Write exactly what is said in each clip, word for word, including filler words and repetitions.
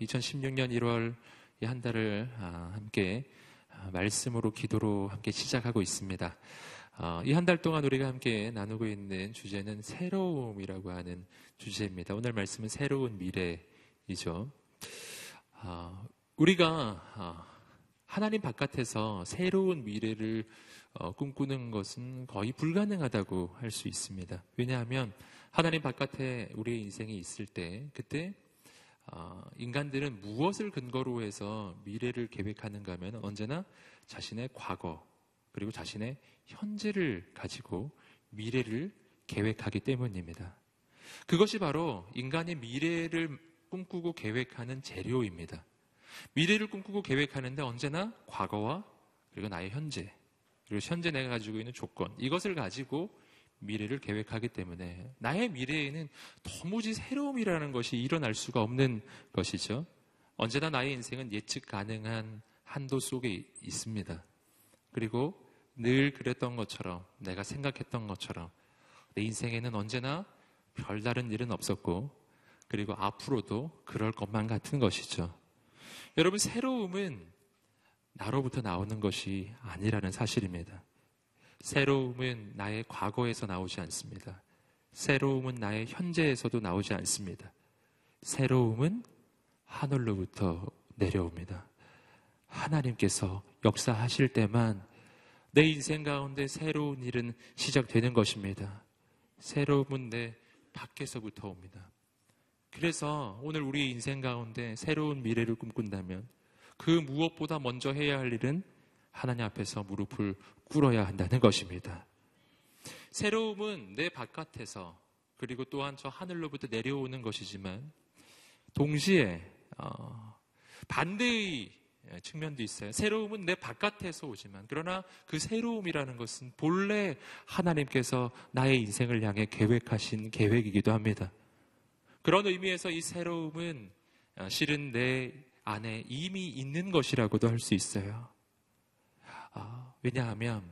이천십육 년 일월의 한 달을 함께 말씀으로 기도로 함께 시작하고 있습니다. 이 한 달 동안 우리가 함께 나누고 있는 주제는 새로움이라고 하는 주제입니다. 오늘 말씀은 새로운 미래이죠. 우리가 하나님 바깥에서 새로운 미래를 꿈꾸는 것은 거의 불가능하다고 할 수 있습니다. 왜냐하면 하나님 바깥에 우리의 인생이 있을 때 그때 인간들은 무엇을 근거로 해서 미래를 계획하는가 하면 언제나 자신의 과거 그리고 자신의 현재를 가지고 미래를 계획하기 때문입니다. 그것이 바로 인간의 미래를 꿈꾸고 계획하는 재료입니다. 미래를 꿈꾸고 계획하는데 언제나 과거와 그리고 나의 현재 그리고 현재 내가 가지고 있는 조건 이것을 가지고 미래를 계획하기 때문에 나의 미래에는 도무지 새로움이라는 것이 일어날 수가 없는 것이죠. 언제나 나의 인생은 예측 가능한 한도 속에 있습니다. 그리고 늘 그랬던 것처럼 내가 생각했던 것처럼 내 인생에는 언제나 별다른 일은 없었고 그리고 앞으로도 그럴 것만 같은 것이죠. 여러분, 새로움은 나로부터 나오는 것이 아니라는 사실입니다. 새로움은 나의 과거에서 나오지 않습니다. 새로움은 나의 현재에서도 나오지 않습니다. 새로움은 하늘로부터 내려옵니다. 하나님께서 역사하실 때만 내 인생 가운데 새로운 일은 시작되는 것입니다. 새로움은 내 밖에서부터 옵니다. 그래서 오늘 우리의 인생 가운데 새로운 미래를 꿈꾼다면 그 무엇보다 먼저 해야 할 일은 하나님 앞에서 무릎을 꿇어야 한다는 것입니다. 새로움은 내 바깥에서 그리고 또한 저 하늘로부터 내려오는 것이지만 동시에 반대의 측면도 있어요. 새로움은 내 바깥에서 오지만 그러나 그 새로움이라는 것은 본래 하나님께서 나의 인생을 향해 계획하신 계획이기도 합니다. 그런 의미에서 이 새로움은 실은 내 안에 이미 있는 것이라고도 할 수 있어요. 왜냐하면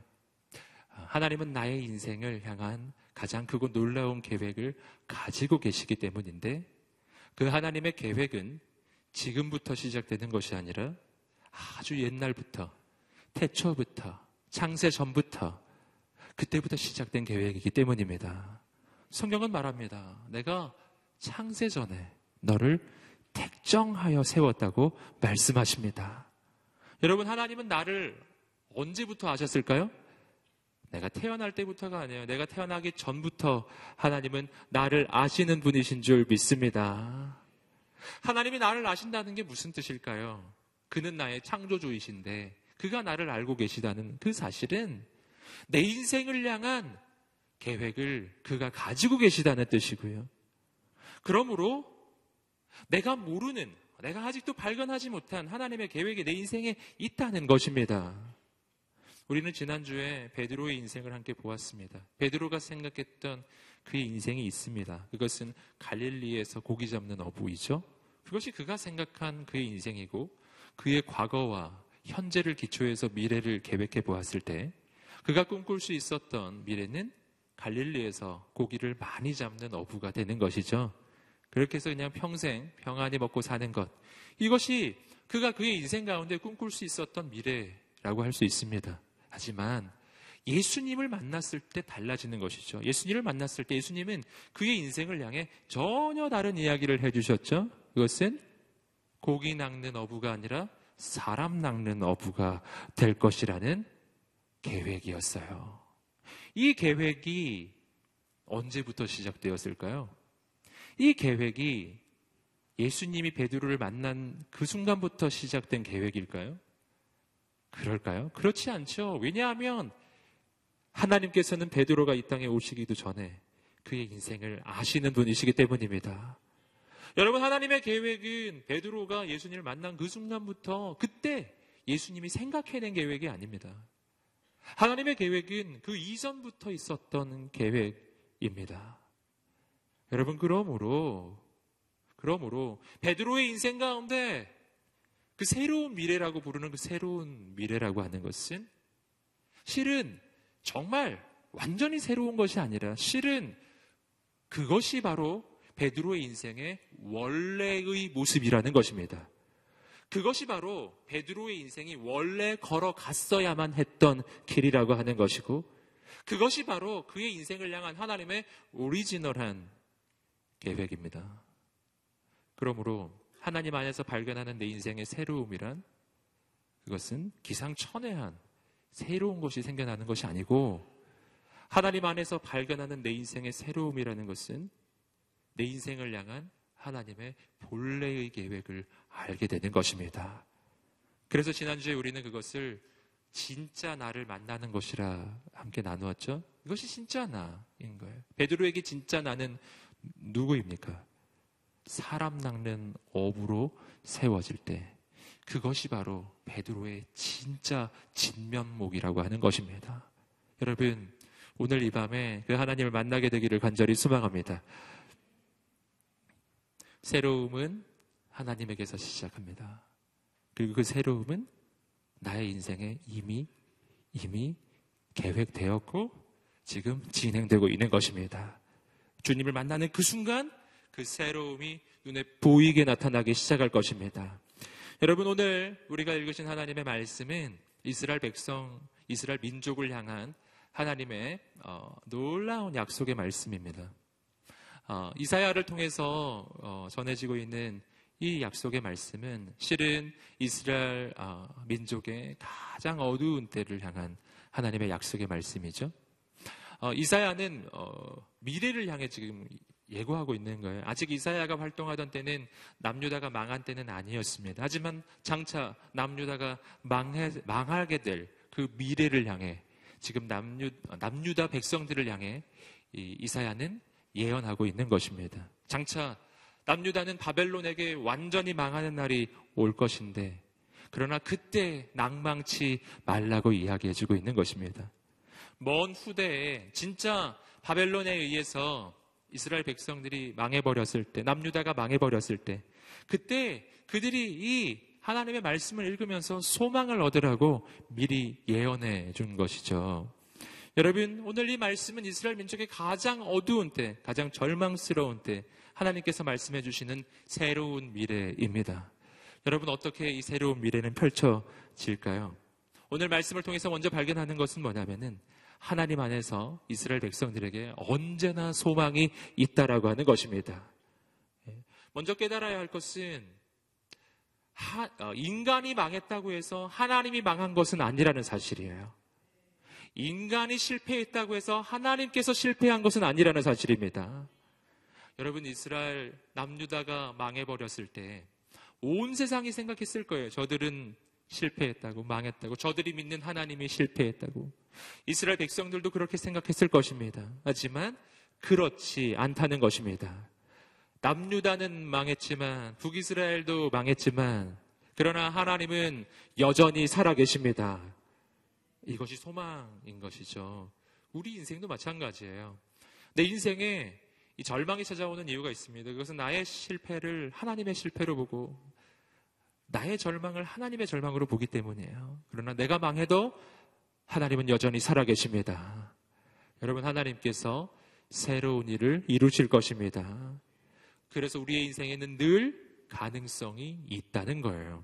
하나님은 나의 인생을 향한 가장 크고 놀라운 계획을 가지고 계시기 때문인데 그 하나님의 계획은 지금부터 시작되는 것이 아니라 아주 옛날부터, 태초부터, 창세 전부터 그때부터 시작된 계획이기 때문입니다. 성경은 말합니다. 내가 창세 전에 너를 택정하여 세웠다고 말씀하십니다. 여러분, 하나님은 나를 언제부터 아셨을까요? 내가 태어날 때부터가 아니에요. 내가 태어나기 전부터 하나님은 나를 아시는 분이신 줄 믿습니다. 하나님이 나를 아신다는 게 무슨 뜻일까요? 그는 나의 창조주이신데 그가 나를 알고 계시다는 그 사실은 내 인생을 향한 계획을 그가 가지고 계시다는 뜻이고요. 그러므로 내가 모르는, 내가 아직도 발견하지 못한 하나님의 계획이 내 인생에 있다는 것입니다. 우리는 지난주에 베드로의 인생을 함께 보았습니다. 베드로가 생각했던 그의 인생이 있습니다. 그것은 갈릴리에서 고기 잡는 어부이죠. 그것이 그가 생각한 그의 인생이고 그의 과거와 현재를 기초해서 미래를 계획해 보았을 때 그가 꿈꿀 수 있었던 미래는 갈릴리에서 고기를 많이 잡는 어부가 되는 것이죠. 그렇게 해서 그냥 평생 평안히 먹고 사는 것, 이것이 그가 그의 인생 가운데 꿈꿀 수 있었던 미래라고 할 수 있습니다. 하지만 예수님을 만났을 때 달라지는 것이죠. 예수님을 만났을 때 예수님은 그의 인생을 향해 전혀 다른 이야기를 해주셨죠. 그것은 고기 낚는 어부가 아니라 사람 낚는 어부가 될 것이라는 계획이었어요. 이 계획이 언제부터 시작되었을까요? 이 계획이 예수님이 베드로를 만난 그 순간부터 시작된 계획일까요? 그럴까요? 그렇지 않죠. 왜냐하면 하나님께서는 베드로가 이 땅에 오시기도 전에 그의 인생을 아시는 분이시기 때문입니다. 여러분, 하나님의 계획은 베드로가 예수님을 만난 그 순간부터 그때 예수님이 생각해낸 계획이 아닙니다. 하나님의 계획은 그 이전부터 있었던 계획입니다. 여러분, 그러므로 그러므로 베드로의 인생 가운데 그 새로운 미래라고 부르는 그 새로운 미래라고 하는 것은 실은 정말 완전히 새로운 것이 아니라 실은 그것이 바로 베드로의 인생의 원래의 모습이라는 것입니다. 그것이 바로 베드로의 인생이 원래 걸어갔어야만 했던 길이라고 하는 것이고, 그것이 바로 그의 인생을 향한 하나님의 오리지널한 계획입니다. 그러므로 하나님 안에서 발견하는 내 인생의 새로움이란, 그것은 기상천외한 새로운 것이 생겨나는 것이 아니고, 하나님 안에서 발견하는 내 인생의 새로움이라는 것은 내 인생을 향한 하나님의 본래의 계획을 알게 되는 것입니다. 그래서 지난주에 우리는 그것을 진짜 나를 만나는 것이라 함께 나누었죠. 이것이 진짜 나인 거예요. 베드로에게 진짜 나는 누구입니까? 사람 낚는 어부로 세워질 때, 그것이 바로 베드로의 진짜 진면목이라고 하는 것입니다. 여러분, 오늘 이 밤에 그 하나님을 만나게 되기를 간절히 소망합니다. 새로움은 하나님에게서 시작합니다. 그리고 그 새로움은 나의 인생에 이미 이미 계획되었고 지금 진행되고 있는 것입니다. 주님을 만나는 그 순간 그 새로움이 눈에 보이게 나타나기 시작할 것입니다. 여러분, 오늘 우리가 읽으신 하나님의 말씀은 이스라엘 백성, 이스라엘 민족을 향한 하나님의 어, 놀라운 약속의 말씀입니다. 어, 이사야를 통해서 어, 전해지고 있는 이 약속의 말씀은 실은 이스라엘 어, 민족의 가장 어두운 때를 향한 하나님의 약속의 말씀이죠. 어, 이사야는 어, 미래를 향해 지금 예고하고 있는 거예요. 아직 이사야가 활동하던 때는 남유다가 망한 때는 아니었습니다. 하지만 장차 남유다가 망해, 망하게 될 그 미래를 향해 지금 남유, 남유다 백성들을 향해 이, 이사야는 예언하고 있는 것입니다. 장차 남유다는 바벨론에게 완전히 망하는 날이 올 것인데, 그러나 그때 낙망치 말라고 이야기해주고 있는 것입니다. 먼 후대에 진짜 바벨론에 의해서 이스라엘 백성들이 망해버렸을 때, 남유다가 망해버렸을 때, 그때 그들이 이 하나님의 말씀을 읽으면서 소망을 얻으라고 미리 예언해 준 것이죠. 여러분, 오늘 이 말씀은 이스라엘 민족의 가장 어두운 때, 가장 절망스러운 때 하나님께서 말씀해 주시는 새로운 미래입니다. 여러분, 어떻게 이 새로운 미래는 펼쳐질까요? 오늘 말씀을 통해서 먼저 발견하는 것은 뭐냐면은 하나님 안에서 이스라엘 백성들에게 언제나 소망이 있다라고 하는 것입니다. 먼저 깨달아야 할 것은 하, 인간이 망했다고 해서 하나님이 망한 것은 아니라는 사실이에요. 인간이 실패했다고 해서 하나님께서 실패한 것은 아니라는 사실입니다. 여러분, 이스라엘 남유다가 망해버렸을 때 온 세상이 생각했을 거예요. 저들은 실패했다고, 망했다고, 저들이 믿는 하나님이 실패했다고. 이스라엘 백성들도 그렇게 생각했을 것입니다. 하지만 그렇지 않다는 것입니다. 남유다는 망했지만, 북이스라엘도 망했지만, 그러나 하나님은 여전히 살아계십니다. 이것이 소망인 것이죠. 우리 인생도 마찬가지예요. 내 인생에 이 절망이 찾아오는 이유가 있습니다. 그것은 나의 실패를 하나님의 실패로 보고, 나의 절망을 하나님의 절망으로 보기 때문이에요. 그러나 내가 망해도 하나님은 여전히 살아계십니다. 여러분, 하나님께서 새로운 일을 이루실 것입니다. 그래서 우리의 인생에는 늘 가능성이 있다는 거예요.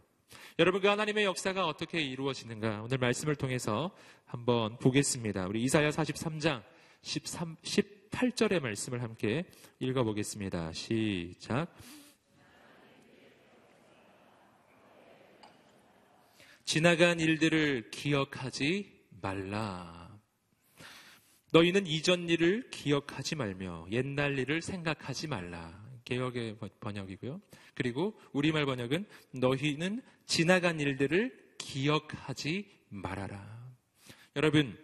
여러분, 그 하나님의 역사가 어떻게 이루어지는가, 오늘 말씀을 통해서 한번 보겠습니다. 우리 이사야 사십삼 장 십삼, 십팔 절의 말씀을 함께 읽어보겠습니다. 시작. 지나간 일들을 기억하지 말라. 너희는 이전 일을 기억하지 말며 옛날 일을 생각하지 말라. 개역의 번역이고요. 그리고 우리말 번역은 너희는 지나간 일들을 기억하지 말아라. 여러분,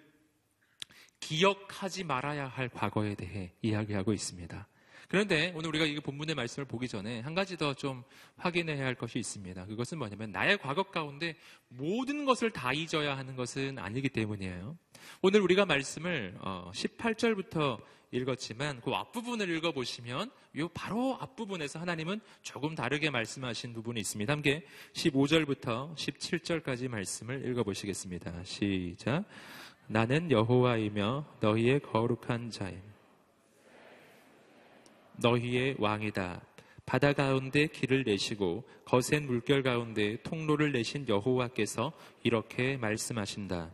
기억하지 말아야 할 과거에 대해 이야기하고 있습니다. 그런데 오늘 우리가 이 본문의 말씀을 보기 전에 한 가지 더 좀 확인해야 할 것이 있습니다. 그것은 뭐냐면 나의 과거 가운데 모든 것을 다 잊어야 하는 것은 아니기 때문이에요. 오늘 우리가 말씀을 십팔 절부터 읽었지만 그 앞부분을 읽어보시면 요 바로 앞부분에서 하나님은 조금 다르게 말씀하신 부분이 있습니다. 함께 십오 절부터 십칠 절까지 말씀을 읽어보시겠습니다. 시작. 나는 여호와이며 너희의 거룩한 자임. 너희의 왕이다. 바다 가운데 길을 내시고 거센 물결 가운데 통로를 내신 여호와께서 이렇게 말씀하신다.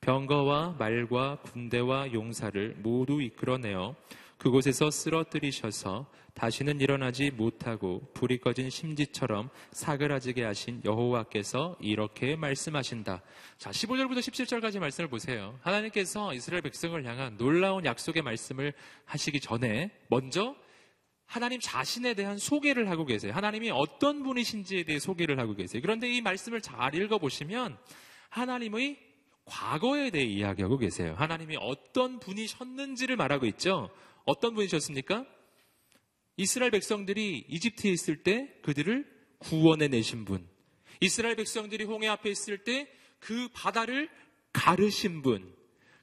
병거와 말과 군대와 용사를 모두 이끌어내어 그곳에서 쓰러뜨리셔서 다시는 일어나지 못하고 불이 꺼진 심지처럼 사그라지게 하신 여호와께서 이렇게 말씀하신다. 자, 십오 절부터 십칠 절까지 말씀을 보세요. 하나님께서 이스라엘 백성을 향한 놀라운 약속의 말씀을 하시기 전에 먼저 하나님 자신에 대한 소개를 하고 계세요. 하나님이 어떤 분이신지에 대해 소개를 하고 계세요. 그런데 이 말씀을 잘 읽어보시면 하나님의 과거에 대해 이야기하고 계세요. 하나님이 어떤 분이셨는지를 말하고 있죠. 어떤 분이셨습니까? 이스라엘 백성들이 이집트에 있을 때 그들을 구원해 내신 분. 이스라엘 백성들이 홍해 앞에 있을 때 그 바다를 가르신 분.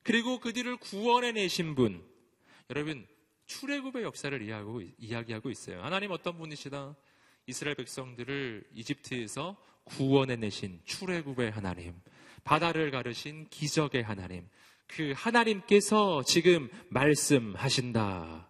그리고 그들을 구원해 내신 분. 여러분, 출애굽의 역사를 이해하고, 이야기하고 있어요. 하나님 어떤 분이시다? 이스라엘 백성들을 이집트에서 구원해 내신 출애굽의 하나님. 바다를 가르신 기적의 하나님, 그 하나님께서 지금 말씀하신다.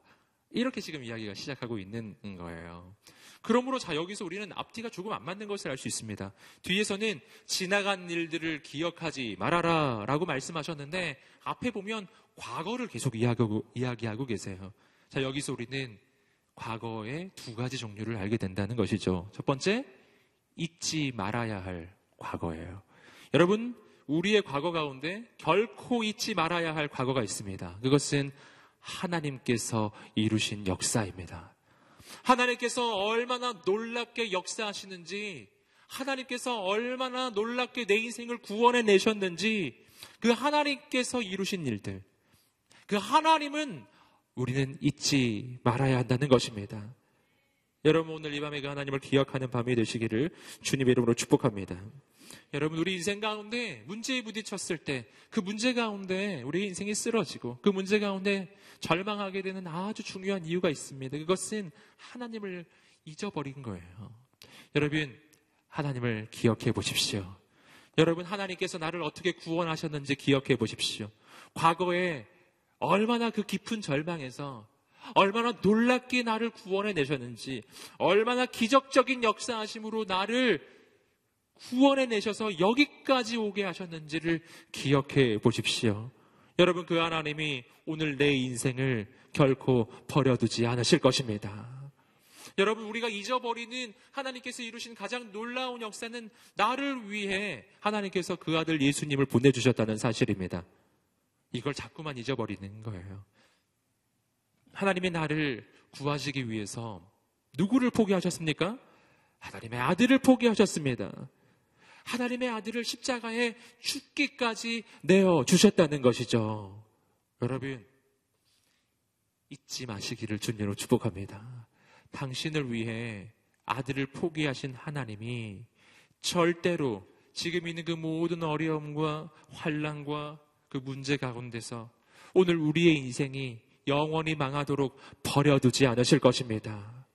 이렇게 지금 이야기가 시작하고 있는 거예요. 그러므로 자, 여기서 우리는 앞뒤가 조금 안 맞는 것을 알 수 있습니다. 뒤에서는 지나간 일들을 기억하지 말아라 라고 말씀하셨는데 앞에 보면 과거를 계속 이야기하고, 이야기하고 계세요. 자, 여기서 우리는 과거의 두 가지 종류를 알게 된다는 것이죠. 첫 번째, 잊지 말아야 할 과거예요. 여러분, 우리의 과거 가운데 결코 잊지 말아야 할 과거가 있습니다. 그것은 하나님께서 이루신 역사입니다. 하나님께서 얼마나 놀랍게 역사하시는지, 하나님께서 얼마나 놀랍게 내 인생을 구원해 내셨는지, 그 하나님께서 이루신 일들, 그 하나님은 우리는 잊지 말아야 한다는 것입니다. 여러분, 오늘 이 밤에 그 하나님을 기억하는 밤이 되시기를 주님의 이름으로 축복합니다. 여러분, 우리 인생 가운데 문제에 부딪혔을 때 그 문제 가운데 우리의 인생이 쓰러지고 그 문제 가운데 절망하게 되는 아주 중요한 이유가 있습니다. 그것은 하나님을 잊어버린 거예요. 여러분, 하나님을 기억해 보십시오. 여러분, 하나님께서 나를 어떻게 구원하셨는지 기억해 보십시오. 과거에 얼마나 그 깊은 절망에서 얼마나 놀랍게 나를 구원해 내셨는지, 얼마나 기적적인 역사하심으로 나를 구원해 내셔서 여기까지 오게 하셨는지를 기억해 보십시오. 여러분, 그 하나님이 오늘 내 인생을 결코 버려두지 않으실 것입니다. 여러분, 우리가 잊어버리는 하나님께서 이루신 가장 놀라운 역사는 나를 위해 하나님께서 그 아들 예수님을 보내주셨다는 사실입니다. 이걸 자꾸만 잊어버리는 거예요. 하나님이 나를 구하시기 위해서 누구를 포기하셨습니까? 하나님의 아들을 포기하셨습니다. 하나님의 아들을 십자가에 죽기까지 내어주셨다는 것이죠. 여러분, 잊지 마시기를 주님으로 축복합니다. 당신을 위해 아들을 포기하신 하나님이 절대로 지금 있는 그 모든 어려움과 환난과 그 문제 가운데서 오늘 우리의 인생이 영원히 망하도록 버려두지 않으실 것입니다.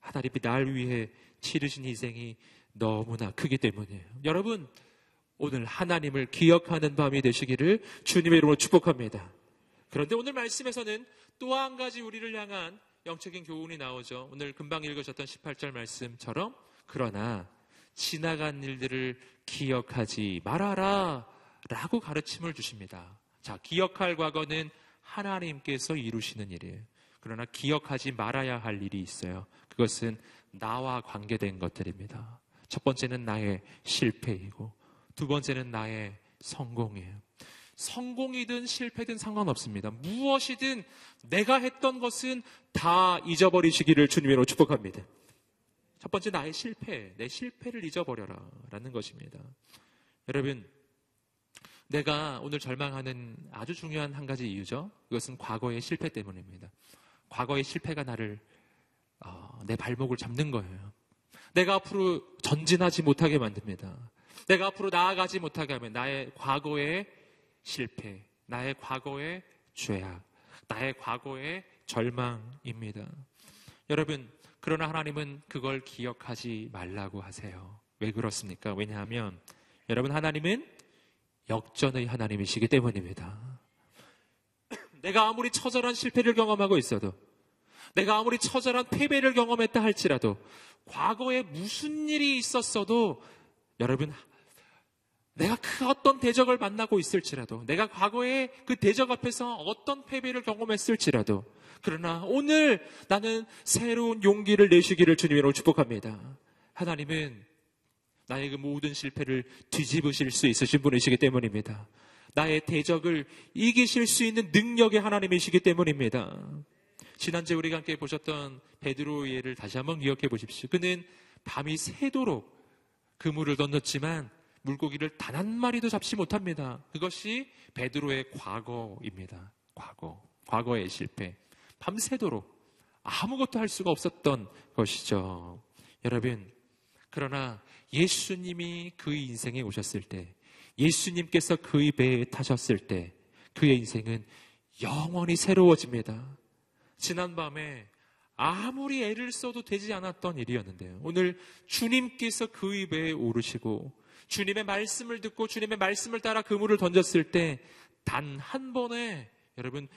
하나님이 날 위해 치르신 희생이 너무나 크기 때문이에요. 여러분, 오늘 하나님을 기억하는 밤이 되시기를 주님의 이름으로 축복합니다. 그런데 오늘 말씀에서는 또 한 가지 우리를 향한 영적인 교훈이 나오죠. 오늘 금방 읽으셨던 십팔 절 말씀처럼 그러나 지나간 일들을 기억하지 말아라 라고 가르침을 주십니다. 자, 기억할 과거는 하나님께서 이루시는 일이에요. 그러나 기억하지 말아야 할 일이 있어요. 그것은 나와 관계된 것들입니다. 첫 번째는 나의 실패이고 두 번째는 나의 성공이에요. 성공이든 실패든 상관없습니다. 무엇이든 내가 했던 것은 다 잊어버리시기를 주님으로 축복합니다. 첫 번째, 나의 실패, 내 실패를 잊어버려라 라는 것입니다. 여러분, 내가 오늘 절망하는 아주 중요한 한 가지 이유죠. 그것은 과거의 실패 때문입니다. 과거의 실패가 나를 어, 내 발목을 잡는 거예요. 내가 앞으로 전진하지 못하게 만듭니다. 내가 앞으로 나아가지 못하게 하면 나의 과거의 실패, 나의 과거의 죄악, 나의 과거의 절망입니다. 여러분, 그러나 하나님은 그걸 기억하지 말라고 하세요. 왜 그렇습니까? 왜냐하면 여러분, 하나님은 역전의 하나님이시기 때문입니다. 내가 아무리 처절한 실패를 경험하고 있어도 내가 아무리 처절한 패배를 경험했다 할지라도, 과거에 무슨 일이 있었어도, 여러분, 내가 그 어떤 대적을 만나고 있을지라도, 내가 과거에 그 대적 앞에서 어떤 패배를 경험했을지라도, 그러나 오늘 나는 새로운 용기를 내시기를 주님으로 축복합니다. 하나님은 나의 그 모든 실패를 뒤집으실 수 있으신 분이시기 때문입니다. 나의 대적을 이기실 수 있는 능력의 하나님이시기 때문입니다. 지난주에 우리가 함께 보셨던 베드로의 예를 다시 한번 기억해 보십시오. 그는 밤이 새도록 그물을 던졌지만 물고기를 단 한 마리도 잡지 못합니다. 그것이 베드로의 과거입니다. 과거, 과거의 실패. 밤새도록 아무것도 할 수가 없었던 것이죠. 여러분, 그러나 예수님이 그의 인생에 오셨을 때, 예수님께서 그의 배에 타셨을 때 그의 인생은 영원히 새로워집니다. 지난밤에 아무리 애를 써도 되지 않았던 일이었는데요. 오늘 주님께서 그의 배에 오르시고 주님의 말씀을 듣고 주님의 말씀을 따라 그물을 던졌을 때 단 한 번에 여러분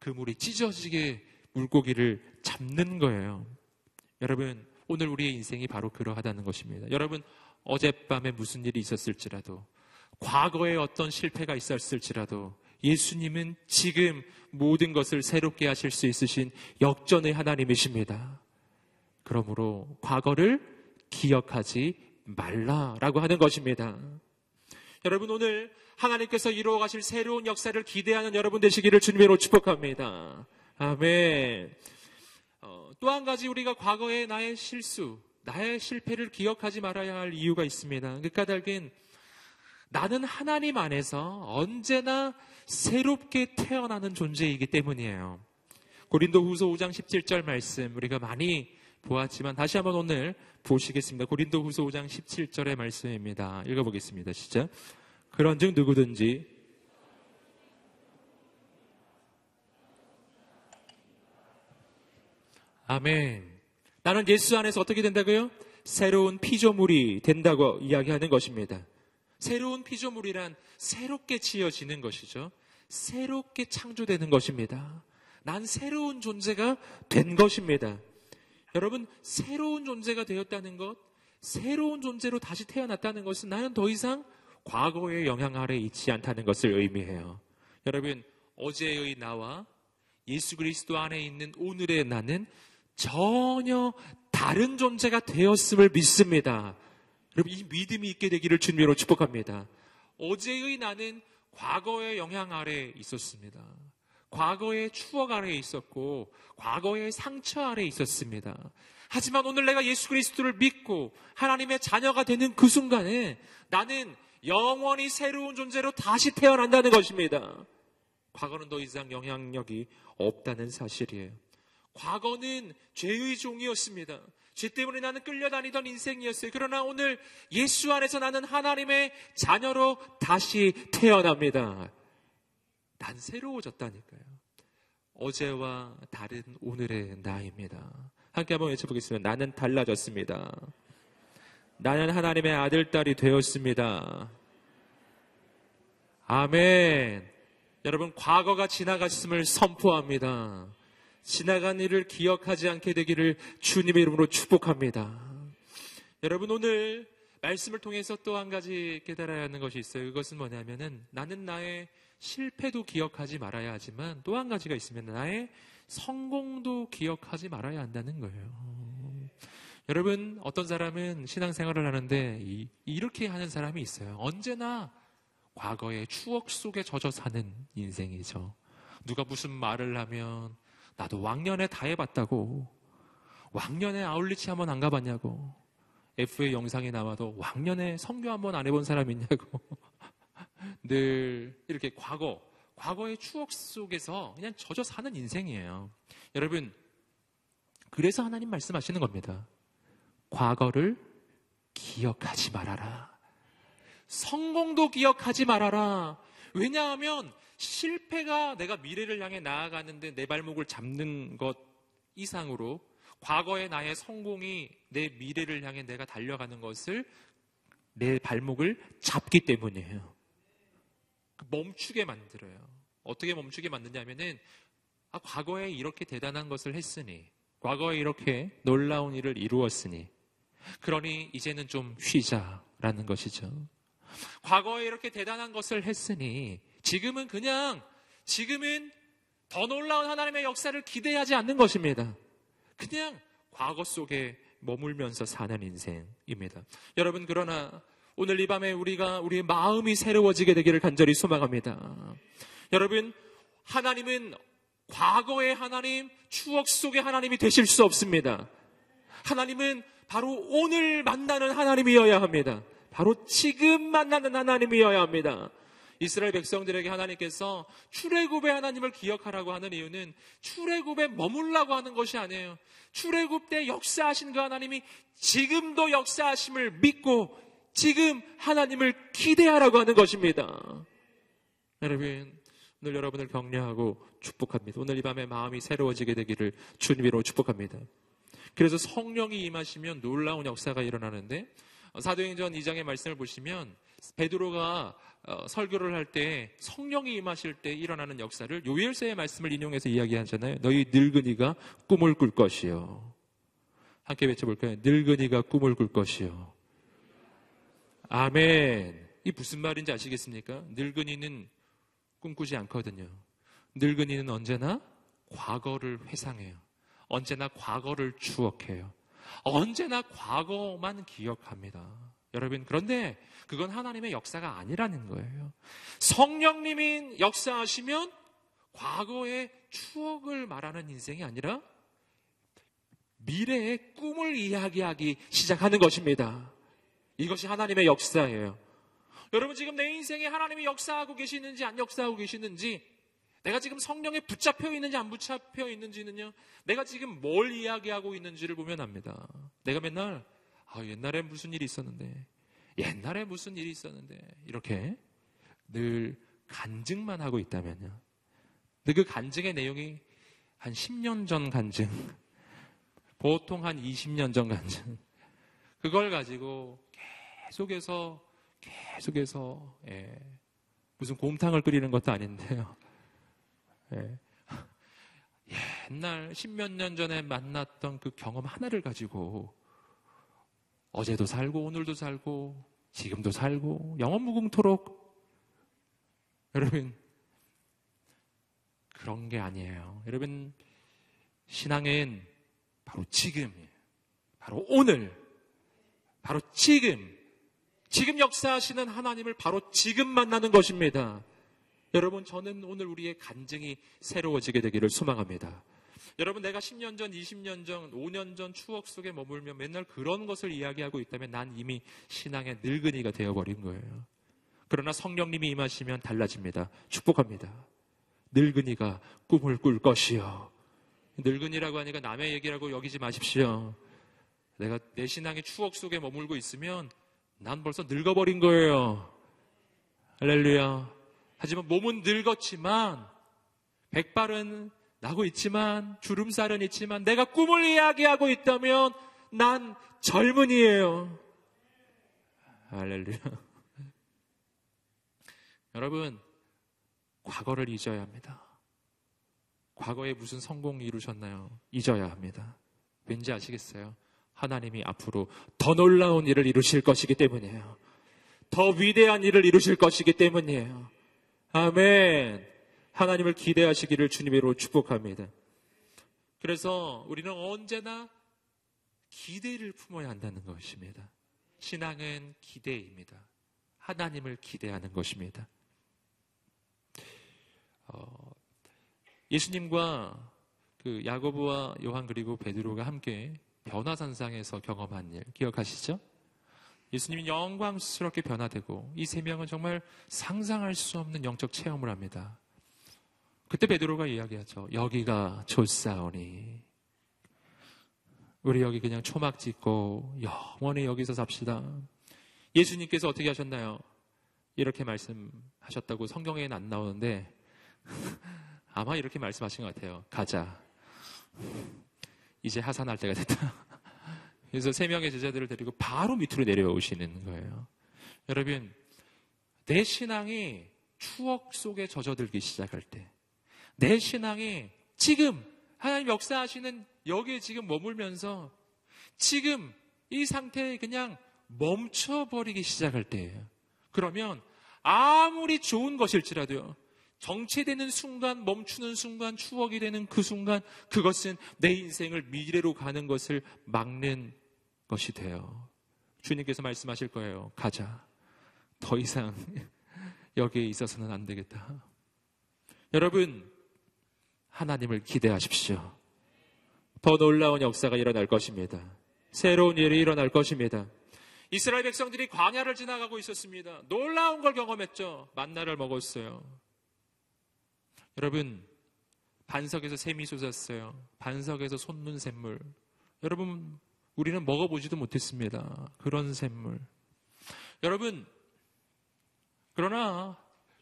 그물이 찢어지게 물고기를 잡는 거예요. 여러분, 오늘 우리의 인생이 바로 그러하다는 것입니다. 여러분, 어젯밤에 무슨 일이 있었을지라도, 과거에 어떤 실패가 있었을지라도 예수님은 지금 모든 것을 새롭게 하실 수 있으신 역전의 하나님이십니다. 그러므로 과거를 기억하지 말라라고 하는 것입니다. 여러분, 오늘 하나님께서 이루어 가실 새로운 역사를 기대하는 여러분 되시기를 주님으로 축복합니다. 아멘. 어, 또 한 가지 우리가 과거의 나의 실수, 나의 실패를 기억하지 말아야 할 이유가 있습니다. 그 까닭은 나는 하나님 안에서 언제나 새롭게 태어나는 존재이기 때문이에요. 고린도후서 오 장 십칠 절 말씀 우리가 많이 보았지만 다시 한번 오늘 보시겠습니다. 고린도후서 오 장 십칠 절의 말씀입니다. 읽어보겠습니다. 시작. 그런즉 누구든지 아멘. 나는 예수 안에서 어떻게 된다고요? 새로운 피조물이 된다고 이야기하는 것입니다. 새로운 피조물이란 새롭게 지어지는 것이죠. 새롭게 창조되는 것입니다. 난 새로운 존재가 된 것입니다. 여러분, 새로운 존재가 되었다는 것, 새로운 존재로 다시 태어났다는 것은 나는 더 이상 과거의 영향 아래 있지 않다는 것을 의미해요. 여러분, 어제의 나와 예수 그리스도 안에 있는 오늘의 나는 전혀 다른 존재가 되었음을 믿습니다. 여러분, 이 믿음이 있게 되기를 주님으로 축복합니다. 어제의 나는 과거의 영향 아래에 있었습니다. 과거의 추억 아래에 있었고 과거의 상처 아래에 있었습니다. 하지만 오늘 내가 예수 그리스도를 믿고 하나님의 자녀가 되는 그 순간에 나는 영원히 새로운 존재로 다시 태어난다는 것입니다. 과거는 더 이상 영향력이 없다는 사실이에요. 과거는 죄의 종이었습니다. 죄 때문에 나는 끌려다니던 인생이었어요. 그러나 오늘 예수 안에서 나는 하나님의 자녀로 다시 태어납니다. 난 새로워졌다니까요. 어제와 다른 오늘의 나입니다. 함께 한번 외쳐보겠습니다. 나는 달라졌습니다. 나는 하나님의 아들, 딸이 되었습니다. 아멘. 여러분, 과거가 지나갔음을 선포합니다. 지나간 일을 기억하지 않게 되기를 주님의 이름으로 축복합니다. 여러분, 오늘 말씀을 통해서 또 한 가지 깨달아야 하는 것이 있어요. 그것은 뭐냐면은 나는 나의 실패도 기억하지 말아야 하지만 또 한 가지가 있으면 나의 성공도 기억하지 말아야 한다는 거예요. 여러분, 어떤 사람은 신앙생활을 하는데 이, 이렇게 하는 사람이 있어요. 언제나 과거의 추억 속에 젖어 사는 인생이죠. 누가 무슨 말을 하면 나도 왕년에 다 해봤다고, 왕년에 아울리치 한번 안 가봤냐고, 에프에이 영상에 나와도 왕년에 선교 한번 안 해본 사람 있냐고 늘 이렇게 과거, 과거의 추억 속에서 그냥 젖어 사는 인생이에요. 여러분, 그래서 하나님 말씀하시는 겁니다. 과거를 기억하지 말아라. 성공도 기억하지 말아라. 왜냐하면 실패가 내가 미래를 향해 나아가는데 내 발목을 잡는 것 이상으로 과거의 나의 성공이 내 미래를 향해 내가 달려가는 것을 내 발목을 잡기 때문이에요. 멈추게 만들어요. 어떻게 멈추게 만드냐면은 아, 과거에 이렇게 대단한 것을 했으니 과거에 이렇게 놀라운 일을 이루었으니 그러니 이제는 좀 쉬자라는 것이죠. 과거에 이렇게 대단한 것을 했으니 지금은 그냥 지금은 더 놀라운 하나님의 역사를 기대하지 않는 것입니다. 그냥 과거 속에 머물면서 사는 인생입니다. 여러분, 그러나 오늘 이 밤에 우리가 우리의 마음이 새로워지게 되기를 간절히 소망합니다. 여러분, 하나님은 과거의 하나님, 추억 속의 하나님이 되실 수 없습니다. 하나님은 바로 오늘 만나는 하나님이어야 합니다. 바로 지금 만나는 하나님이어야 합니다. 이스라엘 백성들에게 하나님께서 출애굽의 하나님을 기억하라고 하는 이유는 출애굽에 머물라고 하는 것이 아니에요. 출애굽 때 역사하신 그 하나님이 지금도 역사하심을 믿고 지금 하나님을 기대하라고 하는 것입니다. 여러분, 오늘 여러분을 격려하고 축복합니다. 오늘 이 밤에 마음이 새로워지게 되기를 주님으로 축복합니다. 그래서 성령이 임하시면 놀라운 역사가 일어나는데, 사도행전 이 장의 말씀을 보시면 베드로가 어, 설교를 할 때 성령이 임하실 때 일어나는 역사를 요엘서의 말씀을 인용해서 이야기하잖아요. 너희 늙은이가 꿈을 꿀 것이요. 함께 외쳐볼까요? 늙은이가 꿈을 꿀 것이요. 아멘. 이 무슨 말인지 아시겠습니까? 늙은이는 꿈꾸지 않거든요. 늙은이는 언제나 과거를 회상해요. 언제나 과거를 추억해요. 언제나 과거만 기억합니다. 여러분, 그런데 그건 하나님의 역사가 아니라는 거예요. 성령님이 역사하시면 과거의 추억을 말하는 인생이 아니라 미래의 꿈을 이야기하기 시작하는 것입니다. 이것이 하나님의 역사예요. 여러분, 지금 내 인생에 하나님이 역사하고 계시는지 안 역사하고 계시는지, 내가 지금 성령에 붙잡혀 있는지 안 붙잡혀 있는지는요, 내가 지금 뭘 이야기하고 있는지를 보면 압니다. 내가 맨날 아, 옛날에 무슨 일이 있었는데, 옛날에 무슨 일이 있었는데 이렇게 늘 간증만 하고 있다면요, 근데 그 간증의 내용이 한 십 년 전 간증, 보통 한 이십 년 전 간증, 그걸 가지고 계속해서 계속해서 예, 무슨 곰탕을 끓이는 것도 아닌데요, 예, 옛날 십몇 년 전에 만났던 그 경험 하나를 가지고 어제도 살고 오늘도 살고 지금도 살고 영원무궁토록. 여러분, 그런 게 아니에요. 여러분, 신앙은 바로 지금이에요. 바로 오늘, 바로 지금, 지금 역사하시는 하나님을 바로 지금 만나는 것입니다. 여러분, 저는 오늘 우리의 간증이 새로워지게 되기를 소망합니다. 여러분, 내가 십 년 전, 이십 년 전, 오 년 전 추억 속에 머물며 맨날 그런 것을 이야기하고 있다면 난 이미 신앙의 늙은이가 되어버린 거예요. 그러나 성령님이 임하시면 달라집니다. 축복합니다. 늙은이가 꿈을 꿀 것이요. 늙은이라고 하니까 남의 얘기라고 여기지 마십시오. 내가 내 신앙의 추억 속에 머물고 있으면 난 벌써 늙어버린 거예요. 할렐루야. 하지만 몸은 늙었지만, 백발은 나고 있지만, 주름살은 있지만, 내가 꿈을 이야기하고 있다면 난 젊은이에요. 할렐루야. 여러분, 과거를 잊어야 합니다. 과거에 무슨 성공이 이루셨나요? 잊어야 합니다. 왠지 아시겠어요? 하나님이 앞으로 더 놀라운 일을 이루실 것이기 때문이에요. 더 위대한 일을 이루실 것이기 때문이에요. 아멘. 하나님을 기대하시기를 주님으로 축복합니다. 그래서 우리는 언제나 기대를 품어야 한다는 것입니다. 신앙은 기대입니다. 하나님을 기대하는 것입니다. 어, 예수님과 그 야고보와 요한 그리고 베드로가 함께 변화산상에서 경험한 일 기억하시죠? 예수님이 영광스럽게 변화되고 이 세 명은 정말 상상할 수 없는 영적 체험을 합니다. 그때 베드로가 이야기하죠. 여기가 좋사오니 우리 여기 그냥 초막 짓고 영원히 여기서 삽시다. 예수님께서 어떻게 하셨나요? 이렇게 말씀하셨다고 성경에는 안 나오는데 아마 이렇게 말씀하신 것 같아요. 가자, 이제 하산할 때가 됐다. 그래서 세 명의 제자들을 데리고 바로 밑으로 내려오시는 거예요. 여러분, 내 신앙이 추억 속에 젖어들기 시작할 때, 내 신앙이 지금 하나님 역사하시는 여기에 지금 머물면서 지금 이 상태에 그냥 멈춰버리기 시작할 때예요. 그러면 아무리 좋은 것일지라도요, 정체되는 순간, 멈추는 순간, 추억이 되는 그 순간, 그것은 내 인생을 미래로 가는 것을 막는 것이 돼요. 주님께서 말씀하실 거예요. 가자. 더 이상 여기에 있어서는 안 되겠다. 여러분, 하나님을 기대하십시오. 더 놀라운 역사가 일어날 것입니다. 새로운 일이 일어날 것입니다. 이스라엘 백성들이 광야를 지나가고 있었습니다. 놀라운 걸 경험했죠. 만나를 먹었어요. 여러분, 반석에서 샘이 솟았어요. 반석에서 솟는 샘물. 여러분, 우리는 먹어보지도 못했습니다. 그런 샘물. 여러분, 그러나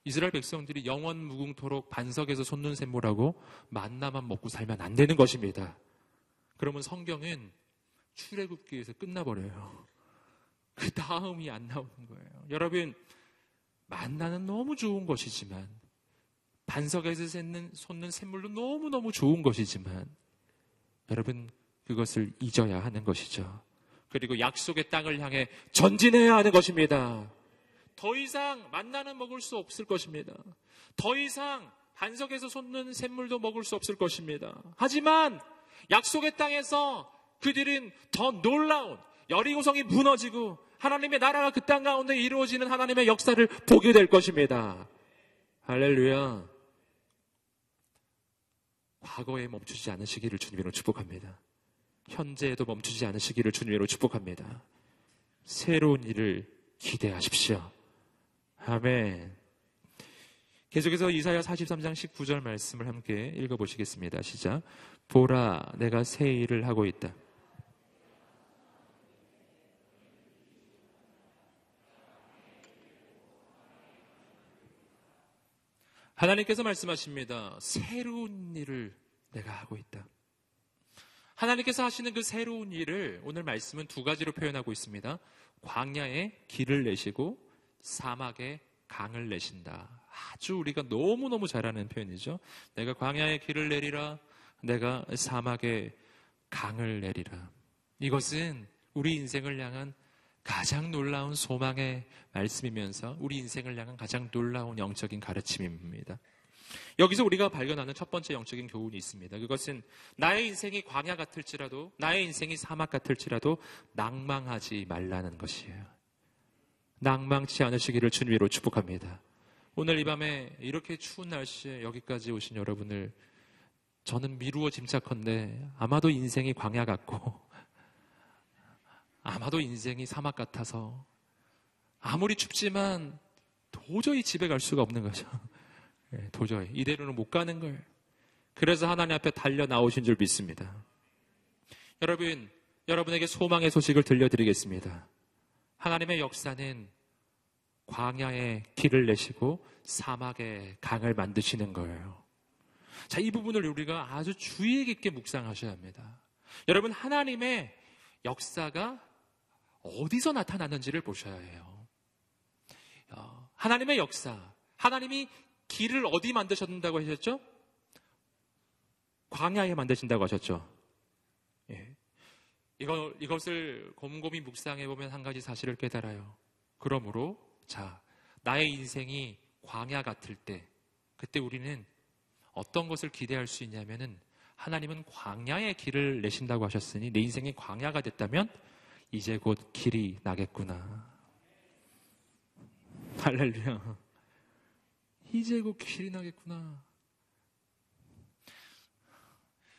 이스라엘 백성들이 영원 무궁토록 반석에서 솟는 샘물하고 만나만 먹고 살면 안 되는 것입니다. 그러면 성경은 출애굽기에서 끝나버려요. 그 다음이 안 나오는 거예요. 여러분, 만나는 너무 좋은 것이지만, 반석에서 솟는 샘물도 너무너무 좋은 것이지만, 여러분, 그것을 잊어야 하는 것이죠. 그리고 약속의 땅을 향해 전진해야 하는 것입니다. 더 이상 만나는 먹을 수 없을 것입니다. 더 이상 반석에서 솟는 샘물도 먹을 수 없을 것입니다. 하지만 약속의 땅에서 그들은 더 놀라운 여리고성이 무너지고 하나님의 나라가 그 땅 가운데 이루어지는 하나님의 역사를 보게 될 것입니다. 할렐루야. 과거에 멈추지 않으시기를 주님으로 축복합니다. 현재에도 멈추지 않으시기를 주님으로 축복합니다. 새로운 일을 기대하십시오. 아멘. 계속해서 이사야 사십삼 장 십구 절 말씀을 함께 읽어보시겠습니다. 시작. 보라, 내가 새 일을 하고 있다. 하나님께서 말씀하십니다. 새로운 일을 내가 하고 있다. 하나님께서 하시는 그 새로운 일을 오늘 말씀은 두 가지로 표현하고 있습니다. 광야에 길을 내시고 사막에 강을 내신다. 아주 우리가 너무너무 잘 아는 표현이죠. 내가 광야에 길을 내리라. 내가 사막에 강을 내리라. 이것은 우리 인생을 향한 가장 놀라운 소망의 말씀이면서 우리 인생을 향한 가장 놀라운 영적인 가르침입니다. 여기서 우리가 발견하는 첫 번째 영적인 교훈이 있습니다. 그것은 나의 인생이 광야 같을지라도, 나의 인생이 사막 같을지라도 낭망하지 말라는 것이에요. 낭망치 않으시기를 주님으로 축복합니다. 오늘 이 밤에 이렇게 추운 날씨에 여기까지 오신 여러분을 저는 미루어 짐작컨대 아마도 인생이 광야 같고, 아마도 인생이 사막 같아서 아무리 춥지만 도저히 집에 갈 수가 없는 거죠. 도저히 이대로는 못 가는 걸. 그래서 하나님 앞에 달려 나오신 줄 믿습니다. 여러분, 여러분에게 소망의 소식을 들려드리겠습니다. 하나님의 역사는 광야에 길을 내시고 사막에 강을 만드시는 거예요. 자, 이 부분을 우리가 아주 주의 깊게 묵상하셔야 합니다. 여러분, 하나님의 역사가 어디서 나타나는지를 보셔야 해요. 하나님의 역사, 하나님이 길을 어디 만드셨다고 하셨죠? 광야에 만드신다고 하셨죠. 예. 이거, 이것을 곰곰이 묵상해보면 한 가지 사실을 깨달아요. 그러므로 자, 나의 인생이 광야 같을 때, 그때 우리는 어떤 것을 기대할 수 있냐면은, 하나님은 광야의 길을 내신다고 하셨으니 내 인생이 광야가 됐다면 이제 곧 길이 나겠구나. 할렐루야. 이제 곧 길이 나겠구나.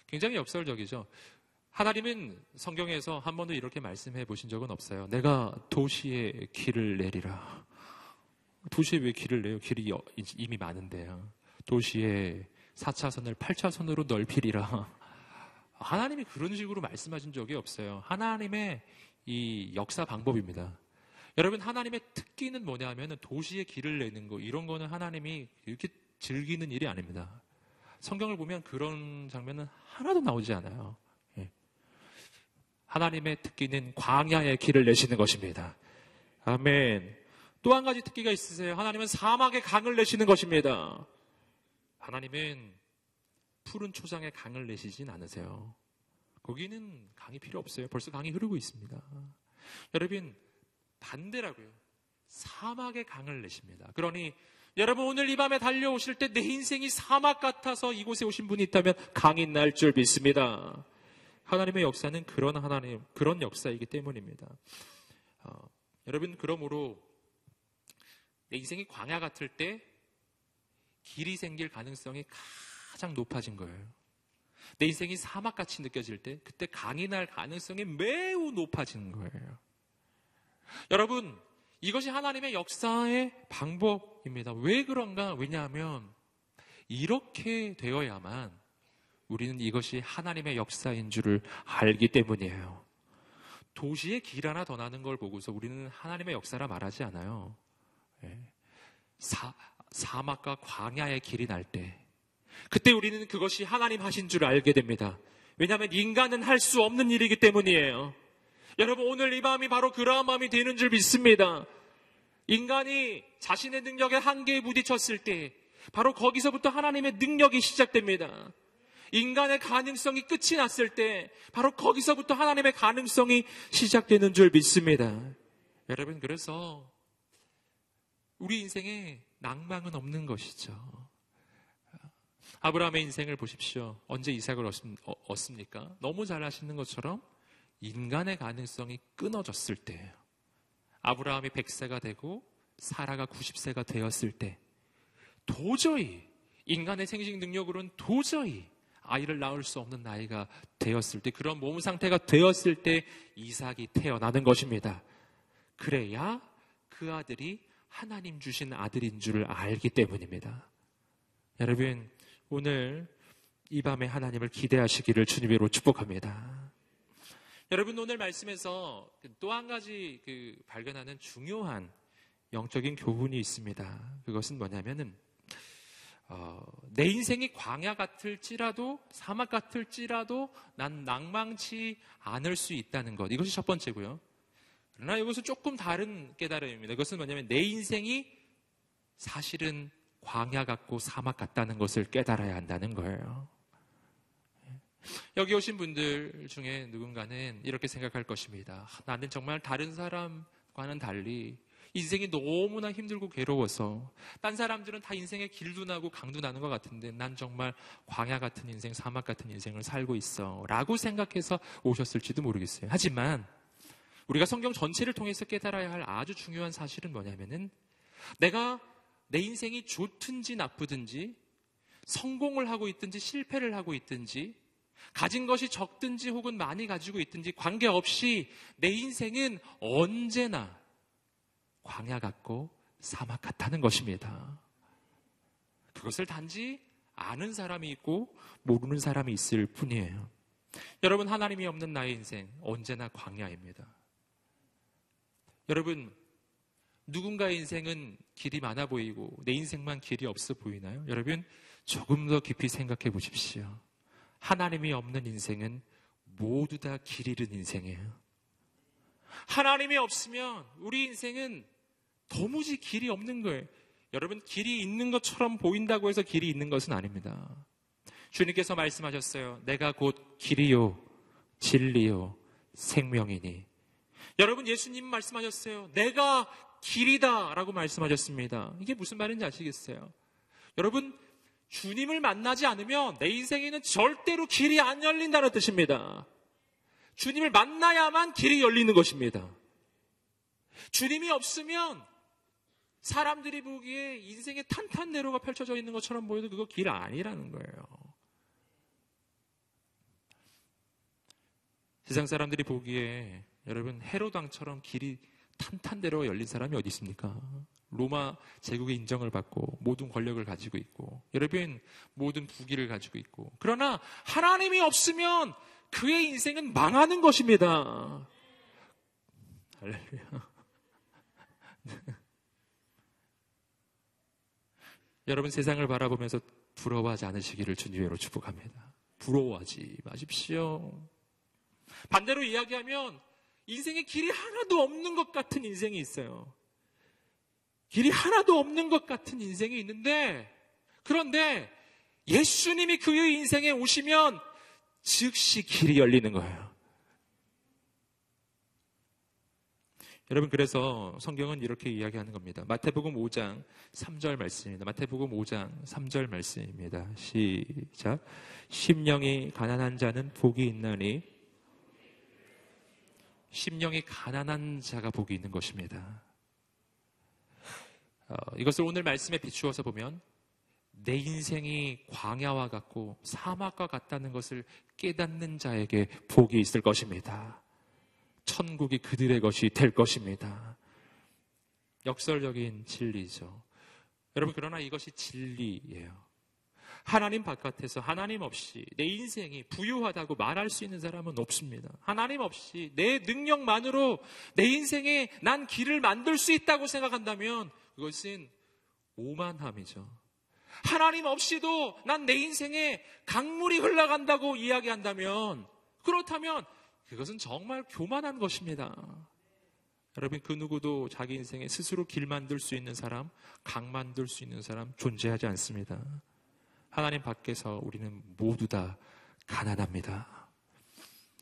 굉장히 역설적이죠. 하나님은 성경에서 한 번도 이렇게 말씀해 보신 적은 없어요. 내가 도시에 길을 내리라. 도시에 왜 길을 내요? 길이 이미 많은데요. 도시에 사 차선을 팔 차선으로 넓히리라. 하나님이 그런 식으로 말씀하신 적이 없어요. 하나님의 이 역사 방법입니다. 여러분, 하나님의 특기는 뭐냐 하면 도시에 길을 내는 거, 이런 거는 하나님이 이렇게 즐기는 일이 아닙니다. 성경을 보면 그런 장면은 하나도 나오지 않아요. 예. 하나님의 특기는 광야에 길을 내시는 것입니다. 아멘. 또 한 가지 특기가 있으세요. 하나님은 사막에 강을 내시는 것입니다. 하나님은 푸른 초장에 강을 내시진 않으세요. 거기는 강이 필요 없어요. 벌써 강이 흐르고 있습니다. 여러분, 반대라고요. 사막에 강을 내십니다. 그러니 여러분 오늘 이 밤에 달려오실 때 내 인생이 사막 같아서 이곳에 오신 분이 있다면 강이 날 줄 믿습니다. 하나님의 역사는 그런 하나님, 그런 역사이기 때문입니다. 어, 여러분, 그러므로 내 인생이 광야 같을 때 길이 생길 가능성이 가장 높아진 거예요. 내 인생이 사막같이 느껴질 때 그때 강이 날 가능성이 매우 높아진 거예요. 여러분, 이것이 하나님의 역사의 방법입니다. 왜 그런가? 왜냐하면 이렇게 되어야만 우리는 이것이 하나님의 역사인 줄을 알기 때문이에요. 도시에 길 하나 더 나는 걸 보고서 우리는 하나님의 역사라 말하지 않아요. 사, 사막과 광야의 길이 날 때, 그때 우리는 그것이 하나님 하신 줄 알게 됩니다. 왜냐하면 인간은 할 수 없는 일이기 때문이에요. 여러분, 오늘 이 밤이 바로 그러한 밤이 되는 줄 믿습니다. 인간이 자신의 능력의 한계에 부딪혔을 때 바로 거기서부터 하나님의 능력이 시작됩니다. 인간의 가능성이 끝이 났을 때 바로 거기서부터 하나님의 가능성이 시작되는 줄 믿습니다. 여러분, 그래서 우리 인생에 낭망은 없는 것이죠. 아브라함의 인생을 보십시오. 언제 이삭을 얻습니까? 너무 잘 아시는 것처럼 인간의 가능성이 끊어졌을 때예요. 아브라함이 백 세가 되고 사라가 구십 세가 되었을 때 도저히 인간의 생식 능력으로는 도저히 아이를 낳을 수 없는 나이가 되었을 때, 그런 몸 상태가 되었을 때 이삭이 태어나는 것입니다. 그래야 그 아들이 하나님 주신 아들인 줄 알기 때문입니다. 여러분, 오늘 이 밤에 하나님을 기대하시기를 주님으로 축복합니다. 여러분, 오늘 말씀에서 또 한 가지 그 발견하는 중요한 영적인 교훈이 있습니다. 그것은 뭐냐면은 어, 내 인생이 광야 같을지라도, 사막 같을지라도 난 낭망치 않을 수 있다는 것. 이것이 첫 번째고요. 그러나 이것은 조금 다른 깨달음입니다. 그것은 뭐냐면 내 인생이 사실은 광야 같고 사막 같다는 것을 깨달아야 한다는 거예요. 여기 오신 분들 중에 누군가는 이렇게 생각할 것입니다. 나는 정말 다른 사람과는 달리 인생이 너무나 힘들고 괴로워서 딴 사람들은 다 인생에 길도 나고 강도 나는 것 같은데 난 정말 광야 같은 인생, 사막 같은 인생을 살고 있어 라고 생각해서 오셨을지도 모르겠어요. 하지만 우리가 성경 전체를 통해서 깨달아야 할 아주 중요한 사실은 뭐냐면은 내가 내 인생이 좋든지 나쁘든지, 성공을 하고 있든지 실패를 하고 있든지, 가진 것이 적든지 혹은 많이 가지고 있든지 관계없이 내 인생은 언제나 광야 같고 사막 같다는 것입니다. 그것을 단지 아는 사람이 있고 모르는 사람이 있을 뿐이에요. 여러분, 하나님이 없는 나의 인생 언제나 광야입니다. 여러분, 누군가의 인생은 길이 많아 보이고 내 인생만 길이 없어 보이나요? 여러분, 조금 더 깊이 생각해 보십시오. 하나님이 없는 인생은 모두 다 길 잃은 인생이에요. 하나님이 없으면 우리 인생은 도무지 길이 없는 거예요. 여러분, 길이 있는 것처럼 보인다고 해서 길이 있는 것은 아닙니다. 주님께서 말씀하셨어요. 내가 곧 길이요 진리요 생명이니. 여러분, 예수님 말씀하셨어요. 내가 길이다 라고 말씀하셨습니다. 이게 무슨 말인지 아시겠어요? 여러분, 주님을 만나지 않으면 내 인생에는 절대로 길이 안 열린다는 뜻입니다. 주님을 만나야만 길이 열리는 것입니다. 주님이 없으면 사람들이 보기에 인생의 탄탄대로가 펼쳐져 있는 것처럼 보여도 그거 길 아니라는 거예요. 세상 사람들이 보기에 여러분, 헤로당처럼 길이 탄탄대로 열린 사람이 어디 있습니까? 로마 제국의 인정을 받고 모든 권력을 가지고 있고 여러분, 모든 부귀를 가지고 있고, 그러나 하나님이 없으면 그의 인생은 망하는 것입니다. 할렐루야. 여러분, 세상을 바라보면서 부러워하지 않으시기를 주님으로 축복합니다. 부러워하지 마십시오. 반대로 이야기하면 인생에 길이 하나도 없는 것 같은 인생이 있어요. 길이 하나도 없는 것 같은 인생이 있는데, 그런데 예수님이 그의 인생에 오시면 즉시 길이 열리는 거예요. 여러분, 그래서 성경은 이렇게 이야기하는 겁니다. 마태복음 오 장 삼 절 말씀입니다. 마태복음 오 장 삼 절 말씀입니다. 시작. 심령이 가난한 자는 복이 있나니, 심령이 가난한 자가 복이 있는 것입니다. 어, 이것을 오늘 말씀에 비추어서 보면 내 인생이 광야와 같고 사막과 같다는 것을 깨닫는 자에게 복이 있을 것입니다. 천국이 그들의 것이 될 것입니다. 역설적인 진리죠. 여러분, 그러나 이것이 진리예요. 하나님 바깥에서 하나님 없이 내 인생이 부유하다고 말할 수 있는 사람은 없습니다. 하나님 없이 내 능력만으로 내 인생에 난 길을 만들 수 있다고 생각한다면 그것은 오만함이죠. 하나님 없이도 난 내 인생에 강물이 흘러간다고 이야기한다면, 그렇다면 그것은 정말 교만한 것입니다. 여러분, 그 누구도 자기 인생에 스스로 길 만들 수 있는 사람, 강 만들 수 있는 사람 존재하지 않습니다. 하나님 밖에서 우리는 모두 다 가난합니다.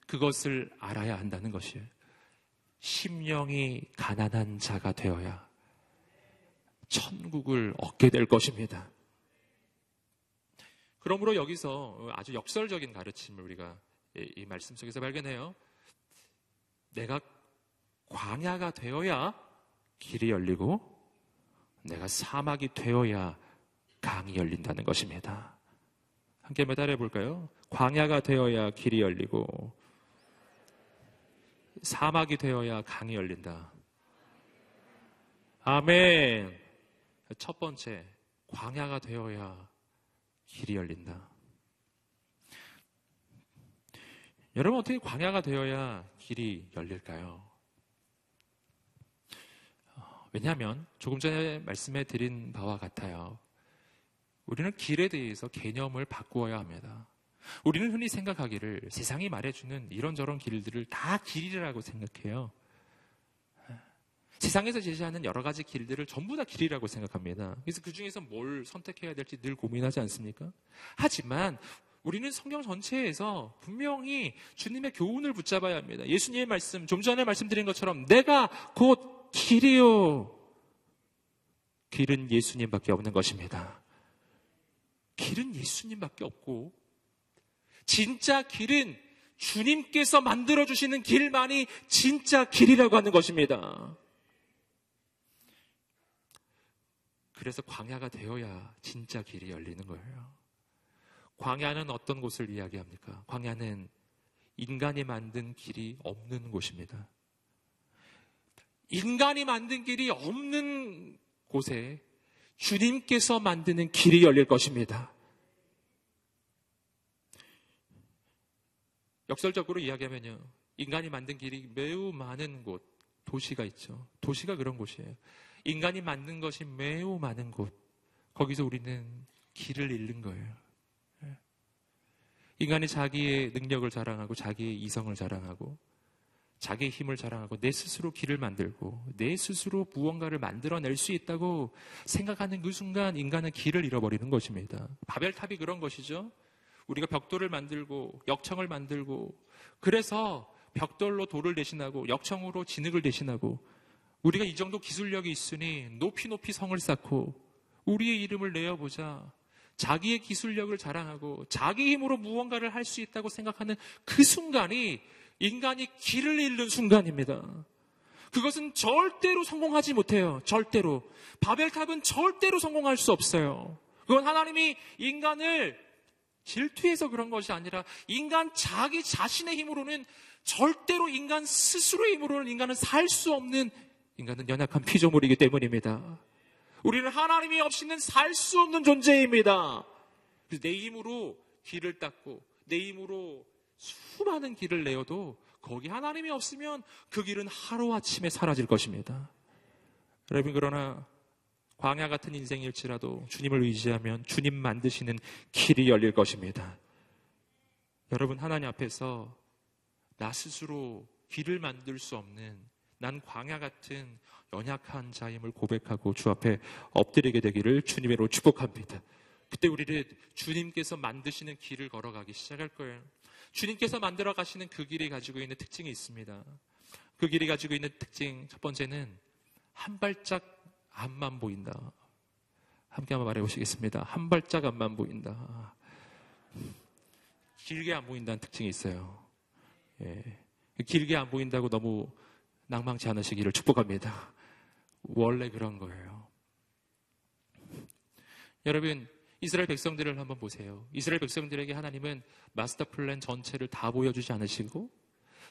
그것을 알아야 한다는 것이에요. 심령이 가난한 자가 되어야 천국을 얻게 될 것입니다. 그러므로 여기서 아주 역설적인 가르침을 우리가 이 말씀 속에서 발견해요. 내가 광야가 되어야 길이 열리고 내가 사막이 되어야 강이 열린다는 것입니다. 함께 한번 따라해 볼까요? 광야가 되어야 길이 열리고 사막이 되어야 강이 열린다. 아멘! 첫 번째, 광야가 되어야 길이 열린다. 여러분, 어떻게 광야가 되어야 길이 열릴까요? 왜냐하면 조금 전에 말씀해 드린 바와 같아요. 우리는 길에 대해서 개념을 바꾸어야 합니다. 우리는 흔히 생각하기를 세상이 말해주는 이런저런 길들을 다 길이라고 생각해요. 세상에서 제시하는 여러 가지 길들을 전부 다 길이라고 생각합니다. 그래서 그중에서 뭘 선택해야 될지 늘 고민하지 않습니까? 하지만 우리는 성경 전체에서 분명히 주님의 교훈을 붙잡아야 합니다. 예수님의 말씀, 좀 전에 말씀드린 것처럼 내가 곧 길이요. 길은 예수님밖에 없는 것입니다. 길은 예수님밖에 없고 진짜 길은 주님께서 만들어주시는 길만이 진짜 길이라고 하는 것입니다. 그래서 광야가 되어야 진짜 길이 열리는 거예요. 광야는 어떤 곳을 이야기합니까? 광야는 인간이 만든 길이 없는 곳입니다. 인간이 만든 길이 없는 곳에 주님께서 만드는 길이 열릴 것입니다. 역설적으로 이야기하면요, 인간이 만든 길이 매우 많은 곳, 도시가 있죠. 도시가 그런 곳이에요. 인간이 만든 것이 매우 많은 곳, 거기서 우리는 길을 잃는 거예요. 인간이 자기의 능력을 자랑하고 자기의 이성을 자랑하고 자기의 힘을 자랑하고 내 스스로 길을 만들고 내 스스로 무언가를 만들어낼 수 있다고 생각하는 그 순간 인간은 길을 잃어버리는 것입니다. 바벨탑이 그런 것이죠. 우리가 벽돌을 만들고 역청을 만들고, 그래서 벽돌로 돌을 대신하고 역청으로 진흙을 대신하고 우리가 이 정도 기술력이 있으니 높이 높이 성을 쌓고 우리의 이름을 내어보자. 자기의 기술력을 자랑하고 자기 힘으로 무언가를 할 수 있다고 생각하는 그 순간이 인간이 길을 잃는 순간입니다. 그것은 절대로 성공하지 못해요. 절대로. 바벨탑은 절대로 성공할 수 없어요. 그건 하나님이 인간을 질투해서 그런 것이 아니라 인간 자기 자신의 힘으로는, 절대로 인간 스스로의 힘으로는 인간은 살 수 없는, 인간은 연약한 피조물이기 때문입니다. 우리는 하나님이 없이는 살 수 없는 존재입니다. 그래서 내 힘으로 길을 닦고 내 힘으로 수많은 길을 내어도 거기 하나님이 없으면 그 길은 하루아침에 사라질 것입니다. 여러분, 그러나 광야 같은 인생일지라도 주님을 의지하면 주님 만드시는 길이 열릴 것입니다. 여러분, 하나님 앞에서 나 스스로 길을 만들 수 없는, 난 광야 같은 연약한 자임을 고백하고 주 앞에 엎드리게 되기를 주님으로 축복합니다. 그때 우리를 주님께서 만드시는 길을 걸어가기 시작할 거예요. 주님께서 만들어 가시는 그 길이 가지고 있는 특징이 있습니다. 그 길이 가지고 있는 특징 첫 번째는 한 발짝 앞만 보인다. 함께 한번 말해보시겠습니다. 한 발짝 앞만 보인다. 길게 안 보인다는 특징이 있어요. 예. 길게 안 보인다고 너무 낭망치 않으시기를 축복합니다. 원래 그런 거예요. 여러분, 이스라엘 백성들을 한번 보세요. 이스라엘 백성들에게 하나님은 마스터 플랜 전체를 다 보여주지 않으시고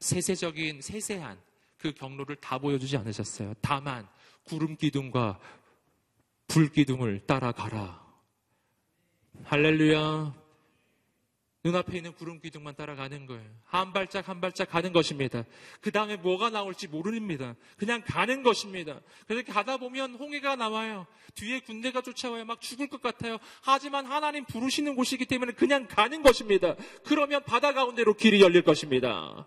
세세적인 세세한 그 경로를 다 보여주지 않으셨어요. 다만 구름 기둥과 불 기둥을 따라가라. 할렐루야. 눈앞에 있는 구름 기둥만 따라가는 거예요. 한 발짝 한 발짝 가는 것입니다. 그 다음에 뭐가 나올지 모릅니다. 그냥 가는 것입니다. 그렇게 가다 보면 홍해가 나와요. 뒤에 군대가 쫓아와요. 막 죽을 것 같아요. 하지만 하나님 부르시는 곳이기 때문에 그냥 가는 것입니다. 그러면 바다 가운데로 길이 열릴 것입니다.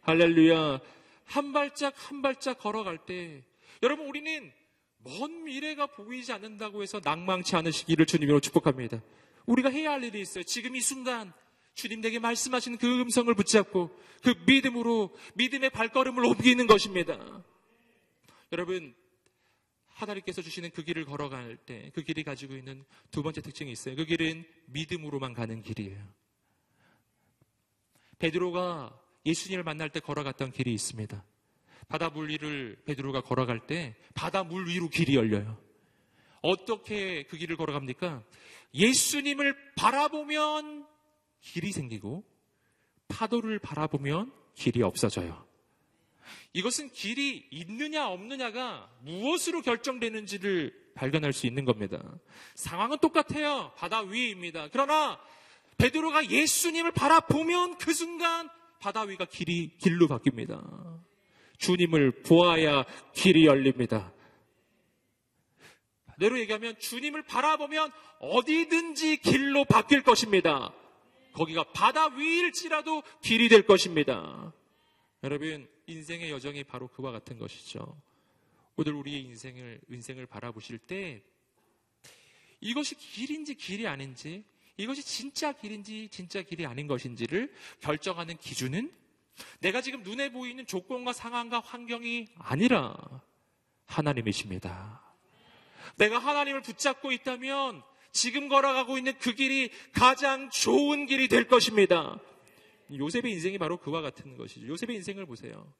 할렐루야. 한 발짝 한 발짝 걸어갈 때 여러분, 우리는 먼 미래가 보이지 않는다고 해서 낭망치 않으시기를 주님으로 축복합니다. 우리가 해야 할 일이 있어요. 지금 이 순간 주님 내게 말씀하신 그 음성을 붙잡고 그 믿음으로 믿음의 발걸음을 옮기는 것입니다. 여러분, 하나님께서 주시는 그 길을 걸어갈 때 그 길이 가지고 있는 두 번째 특징이 있어요. 그 길은 믿음으로만 가는 길이에요. 베드로가 예수님을 만날 때 걸어갔던 길이 있습니다. 바다 물 위를 베드로가 걸어갈 때 바다 물 위로 길이 열려요. 어떻게 그 길을 걸어갑니까? 예수님을 바라보면 길이 생기고 파도를 바라보면 길이 없어져요. 이것은 길이 있느냐 없느냐가 무엇으로 결정되는지를 발견할 수 있는 겁니다. 상황은 똑같아요. 바다 위입니다. 그러나 베드로가 예수님을 바라보면 그 순간 바다 위가 길이 길로 바뀝니다. 주님을 보아야 길이 열립니다. 반대로 얘기하면 주님을 바라보면 어디든지 길로 바뀔 것입니다. 거기가 바다 위일지라도 길이 될 것입니다. 여러분, 인생의 여정이 바로 그와 같은 것이죠. 오늘 우리의 인생을, 인생을 바라보실 때 이것이 길인지 길이 아닌지, 이것이 진짜 길인지 진짜 길이 아닌 것인지를 결정하는 기준은 내가 지금 눈에 보이는 조건과 상황과 환경이 아니라 하나님이십니다. 내가 하나님을 붙잡고 있다면 지금 걸어가고 있는 그 길이 가장 좋은 길이 될 것입니다. 요셉의 인생이 바로 그와 같은 것이죠. 요셉의 인생을 보세요.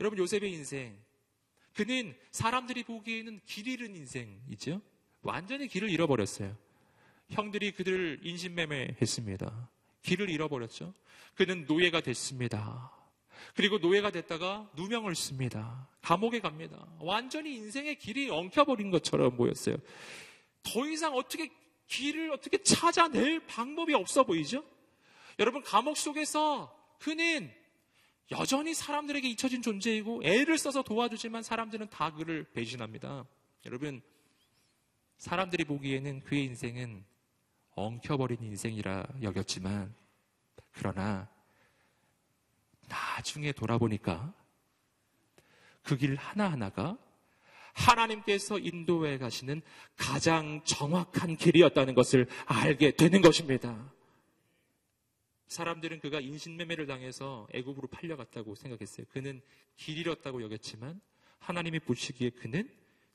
여러분, 요셉의 인생, 그는 사람들이 보기에는 길 잃은 인생이죠. 완전히 길을 잃어버렸어요. 형들이 그들을 인신매매했습니다. 길을 잃어버렸죠. 그는 노예가 됐습니다. 그리고 노예가 됐다가 누명을 씁니다. 감옥에 갑니다. 완전히 인생의 길이 엉켜버린 것처럼 보였어요. 더 이상 어떻게 길을 어떻게 찾아낼 방법이 없어 보이죠? 여러분, 감옥 속에서 그는 여전히 사람들에게 잊혀진 존재이고 애를 써서 도와주지만 사람들은 다 그를 배신합니다. 여러분, 사람들이 보기에는 그의 인생은 엉켜버린 인생이라 여겼지만, 그러나 나중에 돌아보니까 그 길 하나하나가 하나님께서 인도해 가시는 가장 정확한 길이었다는 것을 알게 되는 것입니다. 사람들은 그가 인신매매를 당해서 애굽으로 팔려갔다고 생각했어요. 그는 길 잃었다고 여겼지만 하나님이 보시기에 그는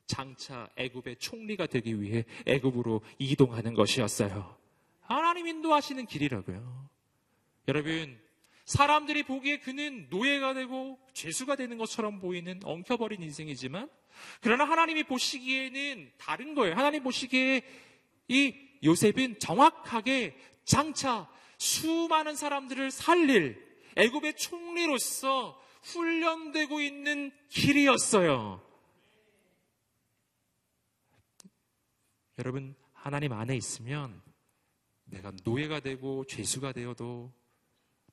장차 애굽의 총리가 되기 위해 애굽으로 이동하는 것이었어요. 하나님 인도하시는 길이라고요. 여러분, 사람들이 보기에 그는 노예가 되고 죄수가 되는 것처럼 보이는 엉켜버린 인생이지만, 그러나 하나님이 보시기에는 다른 거예요. 하나님 보시기에 이 요셉은 정확하게 장차 수많은 사람들을 살릴 애굽의 총리로서 훈련되고 있는 길이었어요. 여러분, 하나님 안에 있으면 내가 노예가 되고 죄수가 되어도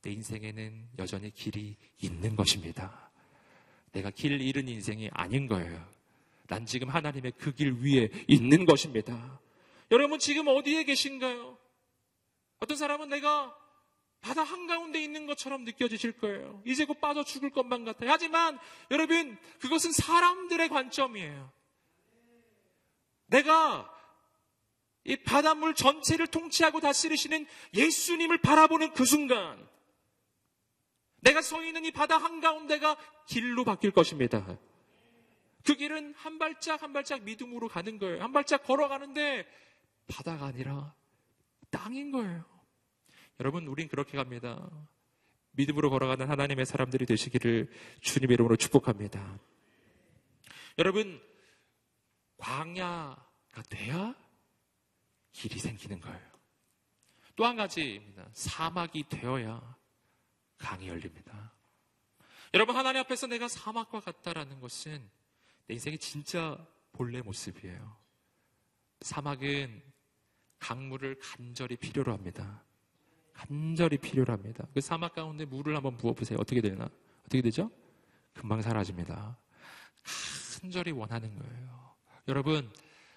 내 인생에는 여전히 길이 있는 것입니다. 내가 길 잃은 인생이 아닌 거예요. 난 지금 하나님의 그 길 위에 있는 것입니다. 여러분, 지금 어디에 계신가요? 어떤 사람은 내가 바다 한가운데 있는 것처럼 느껴지실 거예요. 이제 곧 빠져 죽을 것만 같아요. 하지만 여러분, 그것은 사람들의 관점이에요. 내가 이 바닷물 전체를 통치하고 다스리시는 예수님을 바라보는 그 순간 내가 서 있는 이 바다 한가운데가 길로 바뀔 것입니다. 그 길은 한 발짝 한 발짝 믿음으로 가는 거예요. 한 발짝 걸어가는데 바다가 아니라 땅인 거예요. 여러분, 우린 그렇게 갑니다. 믿음으로 걸어가는 하나님의 사람들이 되시기를 주님의 이름으로 축복합니다. 여러분, 광야가 돼야 길이 생기는 거예요. 또 한 가지입니다. 사막이 되어야 강이 열립니다. 여러분, 하나님 앞에서 내가 사막과 같다라는 것은 내 인생의 진짜 본래 모습이에요. 사막은 강물을 간절히 필요로 합니다. 간절히 필요로 합니다. 그 사막 가운데 물을 한번 부어보세요. 어떻게 되나? 어떻게 되죠? 금방 사라집니다. 간절히 원하는 거예요. 여러분,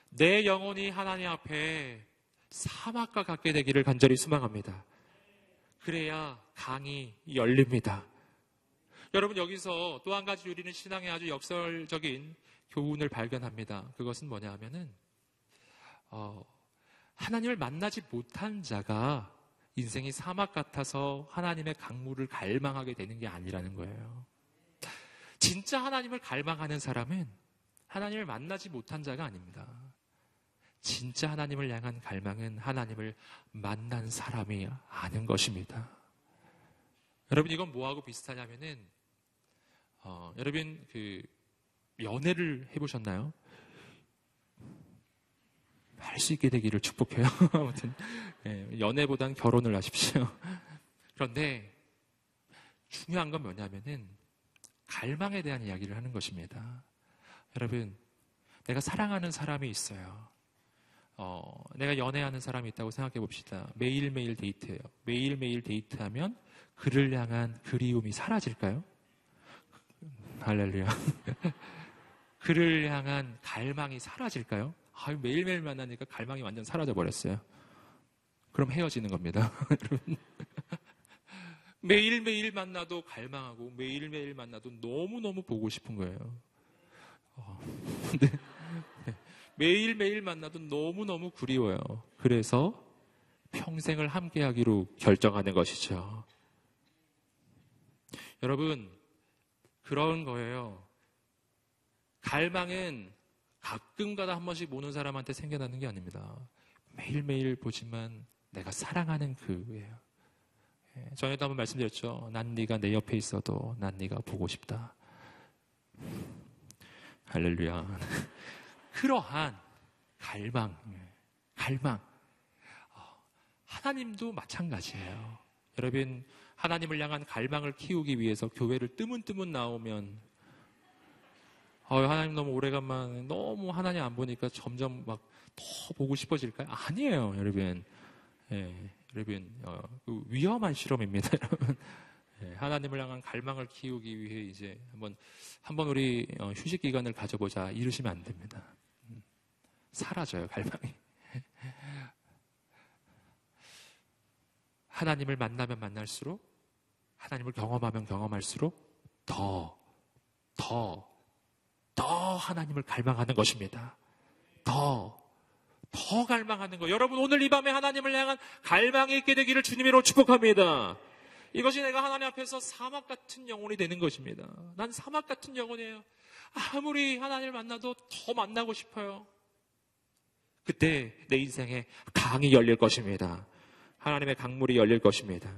내 영혼이 하나님 앞에 사막과 같게 되기를 간절히 소망합니다. 그래야 강이 열립니다. 여러분, 여기서 또 한 가지 우리는 신앙의 아주 역설적인 교훈을 발견합니다. 그것은 뭐냐 하면은 어, 하나님을 만나지 못한 자가 인생이 사막 같아서 하나님의 강물을 갈망하게 되는 게 아니라는 거예요. 진짜 하나님을 갈망하는 사람은 하나님을 만나지 못한 자가 아닙니다. 진짜 하나님을 향한 갈망은 하나님을 만난 사람이 아는 것입니다. 여러분, 이건 뭐하고 비슷하냐면은 어, 여러분 그 연애를 해보셨나요? 할 수 있게 되기를 축복해요. 아무튼 예, 연애보단 결혼을 하십시오. 그런데 중요한 건 뭐냐면은 갈망에 대한 이야기를 하는 것입니다. 여러분, 내가 사랑하는 사람이 있어요. 어, 내가 연애하는 사람이 있다고 생각해 봅시다. 매일매일 데이트해요. 매일매일 데이트하면 그를 향한 그리움이 사라질까요? 할렐루야. 그를 향한 갈망이 사라질까요? 아, 매일매일 만나니까 갈망이 완전 사라져버렸어요. 그럼 헤어지는 겁니다. 매일매일 만나도 갈망하고 매일매일 만나도 너무너무 보고 싶은 거예요. 어, 네. 네. 매일매일 만나도 너무너무 그리워요. 그래서 평생을 함께하기로 결정하는 것이죠. 여러분, 그런 거예요. 갈망은 가끔가다 한 번씩 보는 사람한테 생겨나는 게 아닙니다. 매일매일 보지만 내가 사랑하는 그예요. 전에도 한번 말씀드렸죠. 난 네가 내 옆에 있어도 난 네가 보고 싶다. 할렐루야. 그러한 갈망, 갈망. 하나님도 마찬가지예요. 여러분, 하나님을 향한 갈망을 키우기 위해서 교회를 뜨문뜨문 나오면 어, 하나님 너무 오래간만 너무 하나님 안 보니까 점점 막 더 보고 싶어질까요? 아니에요, 여러분. 예, 여러분 어, 그 위험한 실험입니다, 여러분. 예, 하나님을 향한 갈망을 키우기 위해 이제 한번 한번 우리 어, 휴식 기간을 가져보자 이러시면 안 됩니다. 사라져요, 갈망이. 하나님을 만나면 만날수록, 하나님을 경험하면 경험할수록 더, 더, 더 하나님을 갈망하는 것입니다. 더, 더 갈망하는 것. 여러분, 오늘 이 밤에 하나님을 향한 갈망이 있게 되기를 주님으로 축복합니다. 이것이 내가 하나님 앞에서 사막 같은 영혼이 되는 것입니다. 난 사막 같은 영혼이에요. 아무리 하나님을 만나도 더 만나고 싶어요. 그때 내 인생에 강이 열릴 것입니다. 하나님의 강물이 열릴 것입니다.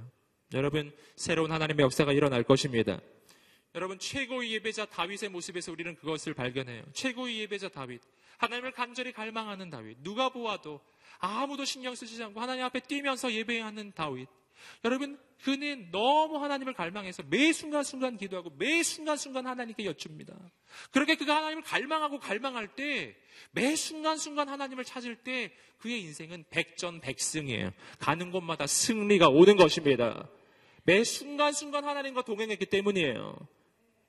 여러분, 새로운 하나님의 역사가 일어날 것입니다. 여러분, 최고의 예배자 다윗의 모습에서 우리는 그것을 발견해요. 최고의 예배자 다윗, 하나님을 간절히 갈망하는 다윗, 누가 보아도 아무도 신경 쓰지 않고 하나님 앞에 뛰면서 예배하는 다윗. 여러분, 그는 너무 하나님을 갈망해서 매 순간순간 기도하고 매 순간순간 하나님께 여쭙니다. 그렇게 그가 하나님을 갈망하고 갈망할 때, 매 순간순간 하나님을 찾을 때 그의 인생은 백전백승이에요. 가는 곳마다 승리가 오는 것입니다. 매 순간순간 하나님과 동행했기 때문이에요.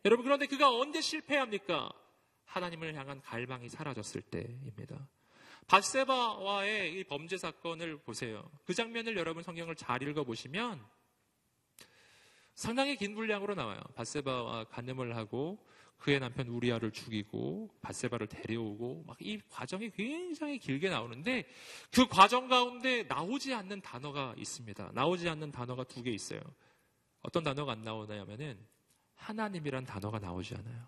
여러분, 그런데 그가 언제 실패합니까? 하나님을 향한 갈망이 사라졌을 때입니다. 밧세바와의 이 범죄 사건을 보세요. 그 장면을 여러분 성경을 잘 읽어보시면 상당히 긴 분량으로 나와요. 밧세바와 간음을 하고 그의 남편 우리아를 죽이고 밧세바를 데려오고 막 이 과정이 굉장히 길게 나오는데 그 과정 가운데 나오지 않는 단어가 있습니다. 나오지 않는 단어가 두 개 있어요. 어떤 단어가 안 나오냐면은 하나님이란 단어가 나오지 않아요.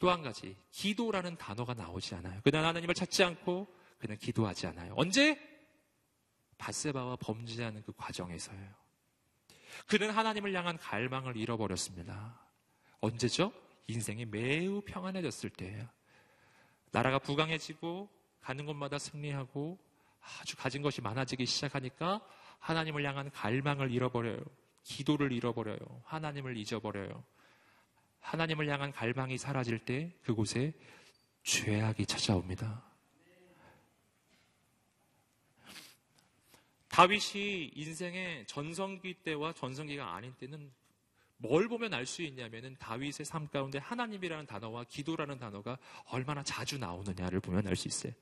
또 한 가지, 기도라는 단어가 나오지 않아요. 그냥 하나님을 찾지 않고 그냥 기도하지 않아요. 언제? 밧세바와 범죄하는 그 과정에서예요. 그는 하나님을 향한 갈망을 잃어버렸습니다. 언제죠? 인생이 매우 평안해졌을 때예요. 나라가 부강해지고 가는 곳마다 승리하고 아주 가진 것이 많아지기 시작하니까 하나님을 향한 갈망을 잃어버려요. 기도를 잃어버려요. 하나님을 잊어버려요. 하나님을 향한 갈망이 사라질 때 그곳에 죄악이 찾아옵니다. 다윗이 인생의 전성기 때와 전성기가 아닌 때는 뭘 보면 알 수 있냐면은 다윗의 삶 가운데 하나님이라는 단어와 기도라는 단어가 얼마나 자주 나오느냐를 보면 알 수 있어요.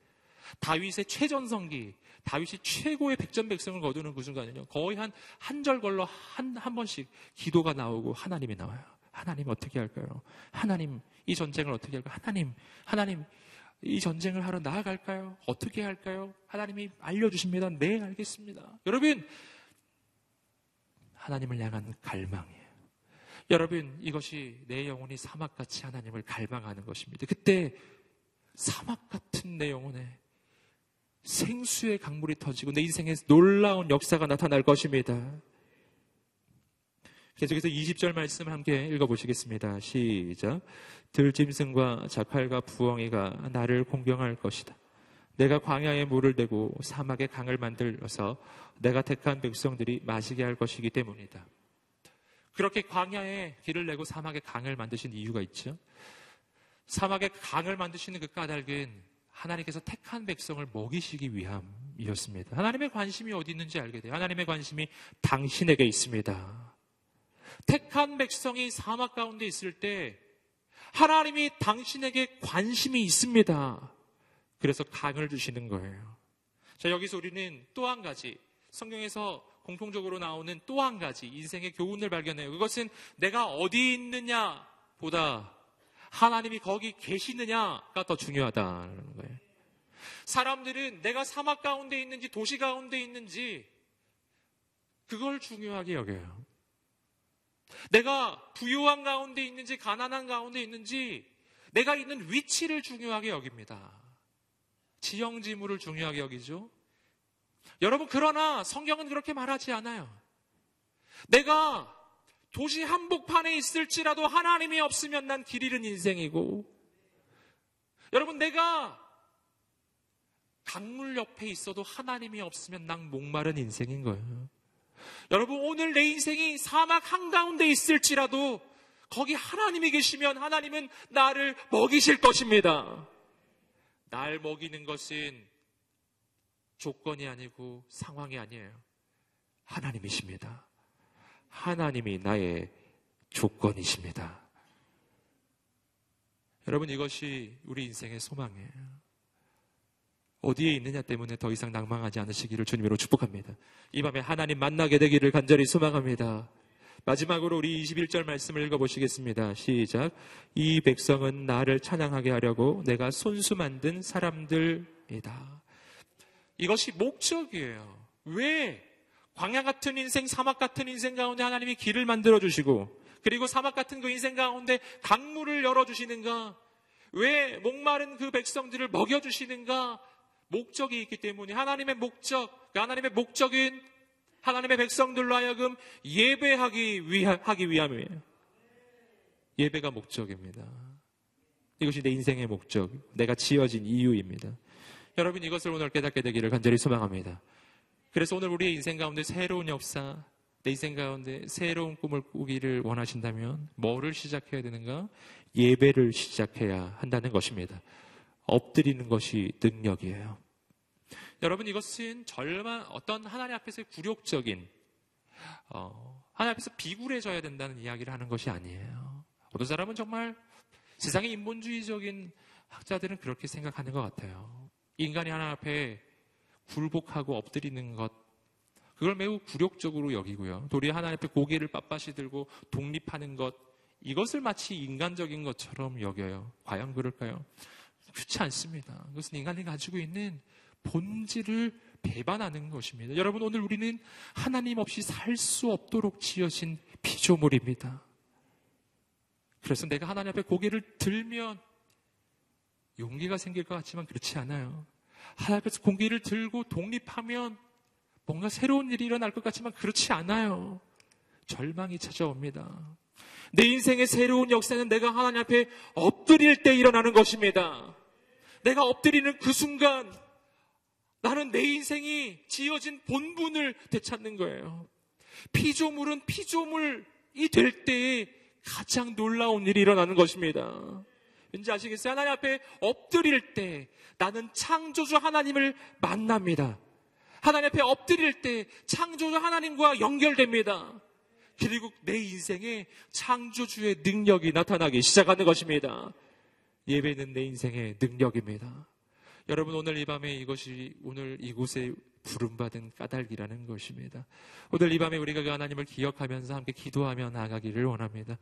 다윗의 최전성기, 다윗이 최고의 백전백승을 거두는 그 순간은요, 거의 한, 한 절걸러 한, 한 번씩 기도가 나오고 하나님이 나와요. 하나님 어떻게 할까요? 하나님, 이 전쟁을 어떻게 할까요? 하나님, 하나님, 이 전쟁을 하러 나아갈까요? 어떻게 할까요? 하나님이 알려주십니다. 네, 알겠습니다. 여러분, 하나님을 향한 갈망이에요. 여러분, 이것이 내 영혼이 사막같이 하나님을 갈망하는 것입니다. 그때 사막 같은 내 영혼에 생수의 강물이 터지고 내 인생에 놀라운 역사가 나타날 것입니다. 계속해서 이십 절 말씀 함께 읽어보시겠습니다. 시작. 들짐승과 자칼과 부엉이가 나를 공경할 것이다. 내가 광야에 물을 대고 사막에 강을 만들어서 내가 택한 백성들이 마시게 할 것이기 때문이다. 그렇게 광야에 길을 내고 사막에 강을 만드신 이유가 있죠. 사막에 강을 만드시는 그 까닭은 하나님께서 택한 백성을 먹이시기 위함이었습니다. 하나님의 관심이 어디 있는지 알게 돼요. 하나님의 관심이 당신에게 있습니다. 택한 백성이 사막 가운데 있을 때 하나님이 당신에게 관심이 있습니다. 그래서 강을 주시는 거예요. 자, 여기서 우리는 또 한 가지, 성경에서 공통적으로 나오는 또 한 가지 인생의 교훈을 발견해요. 그것은 내가 어디 있느냐 보다 하나님이 거기 계시느냐가 더 중요하다는 거예요. 사람들은 내가 사막 가운데 있는지 도시 가운데 있는지 그걸 중요하게 여겨요. 내가 부유한 가운데 있는지 가난한 가운데 있는지 내가 있는 위치를 중요하게 여깁니다. 지형지물을 중요하게 여기죠. 여러분, 그러나 성경은 그렇게 말하지 않아요. 내가 도시 한복판에 있을지라도 하나님이 없으면 난 길 잃은 인생이고, 여러분, 내가 강물 옆에 있어도 하나님이 없으면 난 목마른 인생인 거예요. 여러분, 오늘 내 인생이 사막 한가운데 있을지라도 거기 하나님이 계시면 하나님은 나를 먹이실 것입니다. 날 먹이는 것은 조건이 아니고 상황이 아니에요. 하나님이십니다. 하나님이 나의 조건이십니다. 여러분, 이것이 우리 인생의 소망이에요. 어디에 있느냐 때문에 더 이상 낭망하지 않으시기를 주님으로 축복합니다. 이 밤에 하나님 만나게 되기를 간절히 소망합니다. 마지막으로 우리 이십일 절 말씀을 읽어보시겠습니다. 시작. 이 백성은 나를 찬양하게 하려고 내가 손수 만든 사람들이다. 이것이 목적이에요. 왜? 광야 같은 인생, 사막 같은 인생 가운데 하나님이 길을 만들어주시고, 그리고 사막 같은 그 인생 가운데 강물을 열어주시는가? 왜 목마른 그 백성들을 먹여주시는가? 목적이 있기 때문에, 하나님의 목적, 하나님의 목적인 하나님의 백성들로 하여금 예배하기 위하, 하기 위함이에요. 예배가 목적입니다. 이것이 내 인생의 목적, 내가 지어진 이유입니다. 여러분, 이것을 오늘 깨닫게 되기를 간절히 소망합니다. 그래서 오늘 우리의 인생 가운데 새로운 역사, 내 인생 가운데 새로운 꿈을 꾸기를 원하신다면 뭐를 시작해야 되는가? 예배를 시작해야 한다는 것입니다. 엎드리는 것이 능력이에요. 여러분, 이것은 절만 어떤 하나님 앞에서 굴욕적인, 어, 하나님 앞에서 비굴해져야 된다는 이야기를 하는 것이 아니에요. 어떤 사람은 정말, 세상의 인본주의적인 학자들은 그렇게 생각하는 것 같아요. 인간이 하나님 앞에 굴복하고 엎드리는 것, 그걸 매우 굴욕적으로 여기고요. 도리어 하나님 앞에 고개를 빳빳이 들고 독립하는 것, 이것을 마치 인간적인 것처럼 여겨요. 과연 그럴까요? 그렇지 않습니다. 그것은 인간이 가지고 있는 본질을 배반하는 것입니다. 여러분, 오늘 우리는 하나님 없이 살 수 없도록 지어진 피조물입니다. 그래서 내가 하나님 앞에 고개를 들면 용기가 생길 것 같지만 그렇지 않아요. 하나님 앞에서 고개를 들고 독립하면 뭔가 새로운 일이 일어날 것 같지만 그렇지 않아요. 절망이 찾아옵니다. 내 인생의 새로운 역사는 내가 하나님 앞에 엎드릴 때 일어나는 것입니다. 내가 엎드리는 그 순간 나는 내 인생이 지어진 본분을 되찾는 거예요. 피조물은 피조물이 될 때에 가장 놀라운 일이 일어나는 것입니다. 왠지 아시겠어요? 하나님 앞에 엎드릴 때 나는 창조주 하나님을 만납니다. 하나님 앞에 엎드릴 때 창조주 하나님과 연결됩니다. 그리고 내 인생에 창조주의 능력이 나타나기 시작하는 것입니다. 예배는 내 인생의 능력입니다. 여러분, 오늘 이 밤에 이것이 오늘 이곳에 부름받은 까닭이라는 것입니다. 오늘 이 밤에 우리가 그 하나님을 기억하면서 함께 기도하며 나아가기를 원합니다.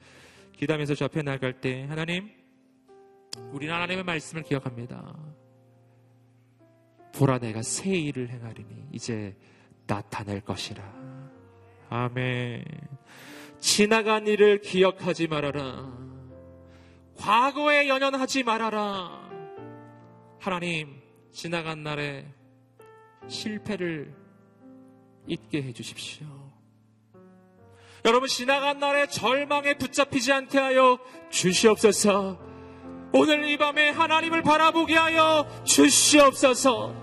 기도하면서 저 앞에 나아갈 때 하나님, 우리는 하나님의 말씀을 기억합니다. 보라, 내가 새 일을 행하리니 이제 나타낼 것이라. 아멘. 지나간 일을 기억하지 말아라. 과거에 연연하지 말아라. 하나님, 지나간 날의 실패를 잊게 해주십시오. 여러분, 지나간 날의 절망에 붙잡히지 않게 하여 주시옵소서. 오늘 이 밤에 하나님을 바라보게 하여 주시옵소서.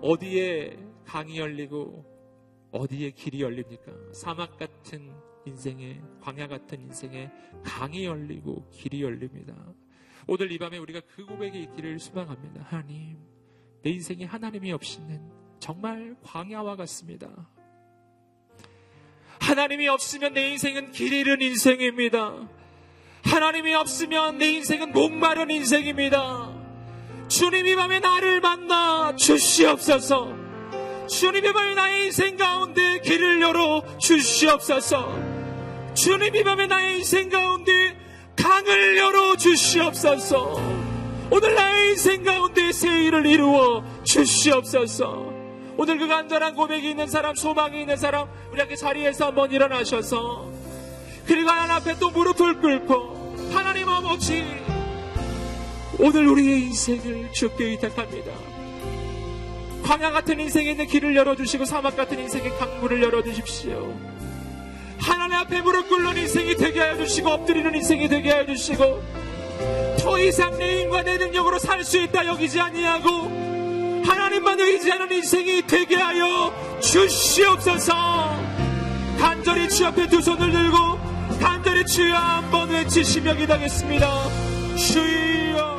어디에 강이 열리고 어디에 길이 열립니까? 사막 같은 인생에, 광야 같은 인생에 강이 열리고 길이 열립니다. 오늘 이 밤에 우리가 그 고백이 있기를 소망합니다. 하나님, 내 인생이 하나님이 없이는 정말 광야와 같습니다. 하나님이 없으면 내 인생은 길 잃은 인생입니다. 하나님이 없으면 내 인생은 목마른 인생입니다. 주님, 이 밤에 나를 만나 주시옵소서. 주님이 밤에 나의 인생 가운데 길을 열어 주시옵소서. 주님이 밤에 나의 인생 가운데 강을 열어 주시옵소서. 오늘 나의 인생 가운데 새 일을 이루어 주시옵소서. 오늘 그 간절한 고백이 있는 사람, 소망이 있는 사람, 우리 함께 자리에서 한번 일어나셔서, 그리고 하나님 앞에 또 무릎을 꿇고, 하나님 아버지, 오늘 우리의 인생을 주께 의탁합니다. 광야 같은 인생에 있는 길을 열어주시고 사막 같은 인생의 강물을 열어주십시오. 하나님 앞에 무릎 꿇는 인생이 되게 하여 주시고, 엎드리는 인생이 되게 하여 주시고, 더 이상 내 힘과 내 능력으로 살 수 있다 여기지 아니하고 하나님만 의지하는 인생이 되게 하여 주시옵소서. 간절히 주 앞에 두 손을 들고 간절히 주여 한번 외치시며 기도하겠습니다. 주여.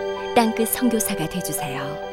땅끝 선교사가 되어주세요.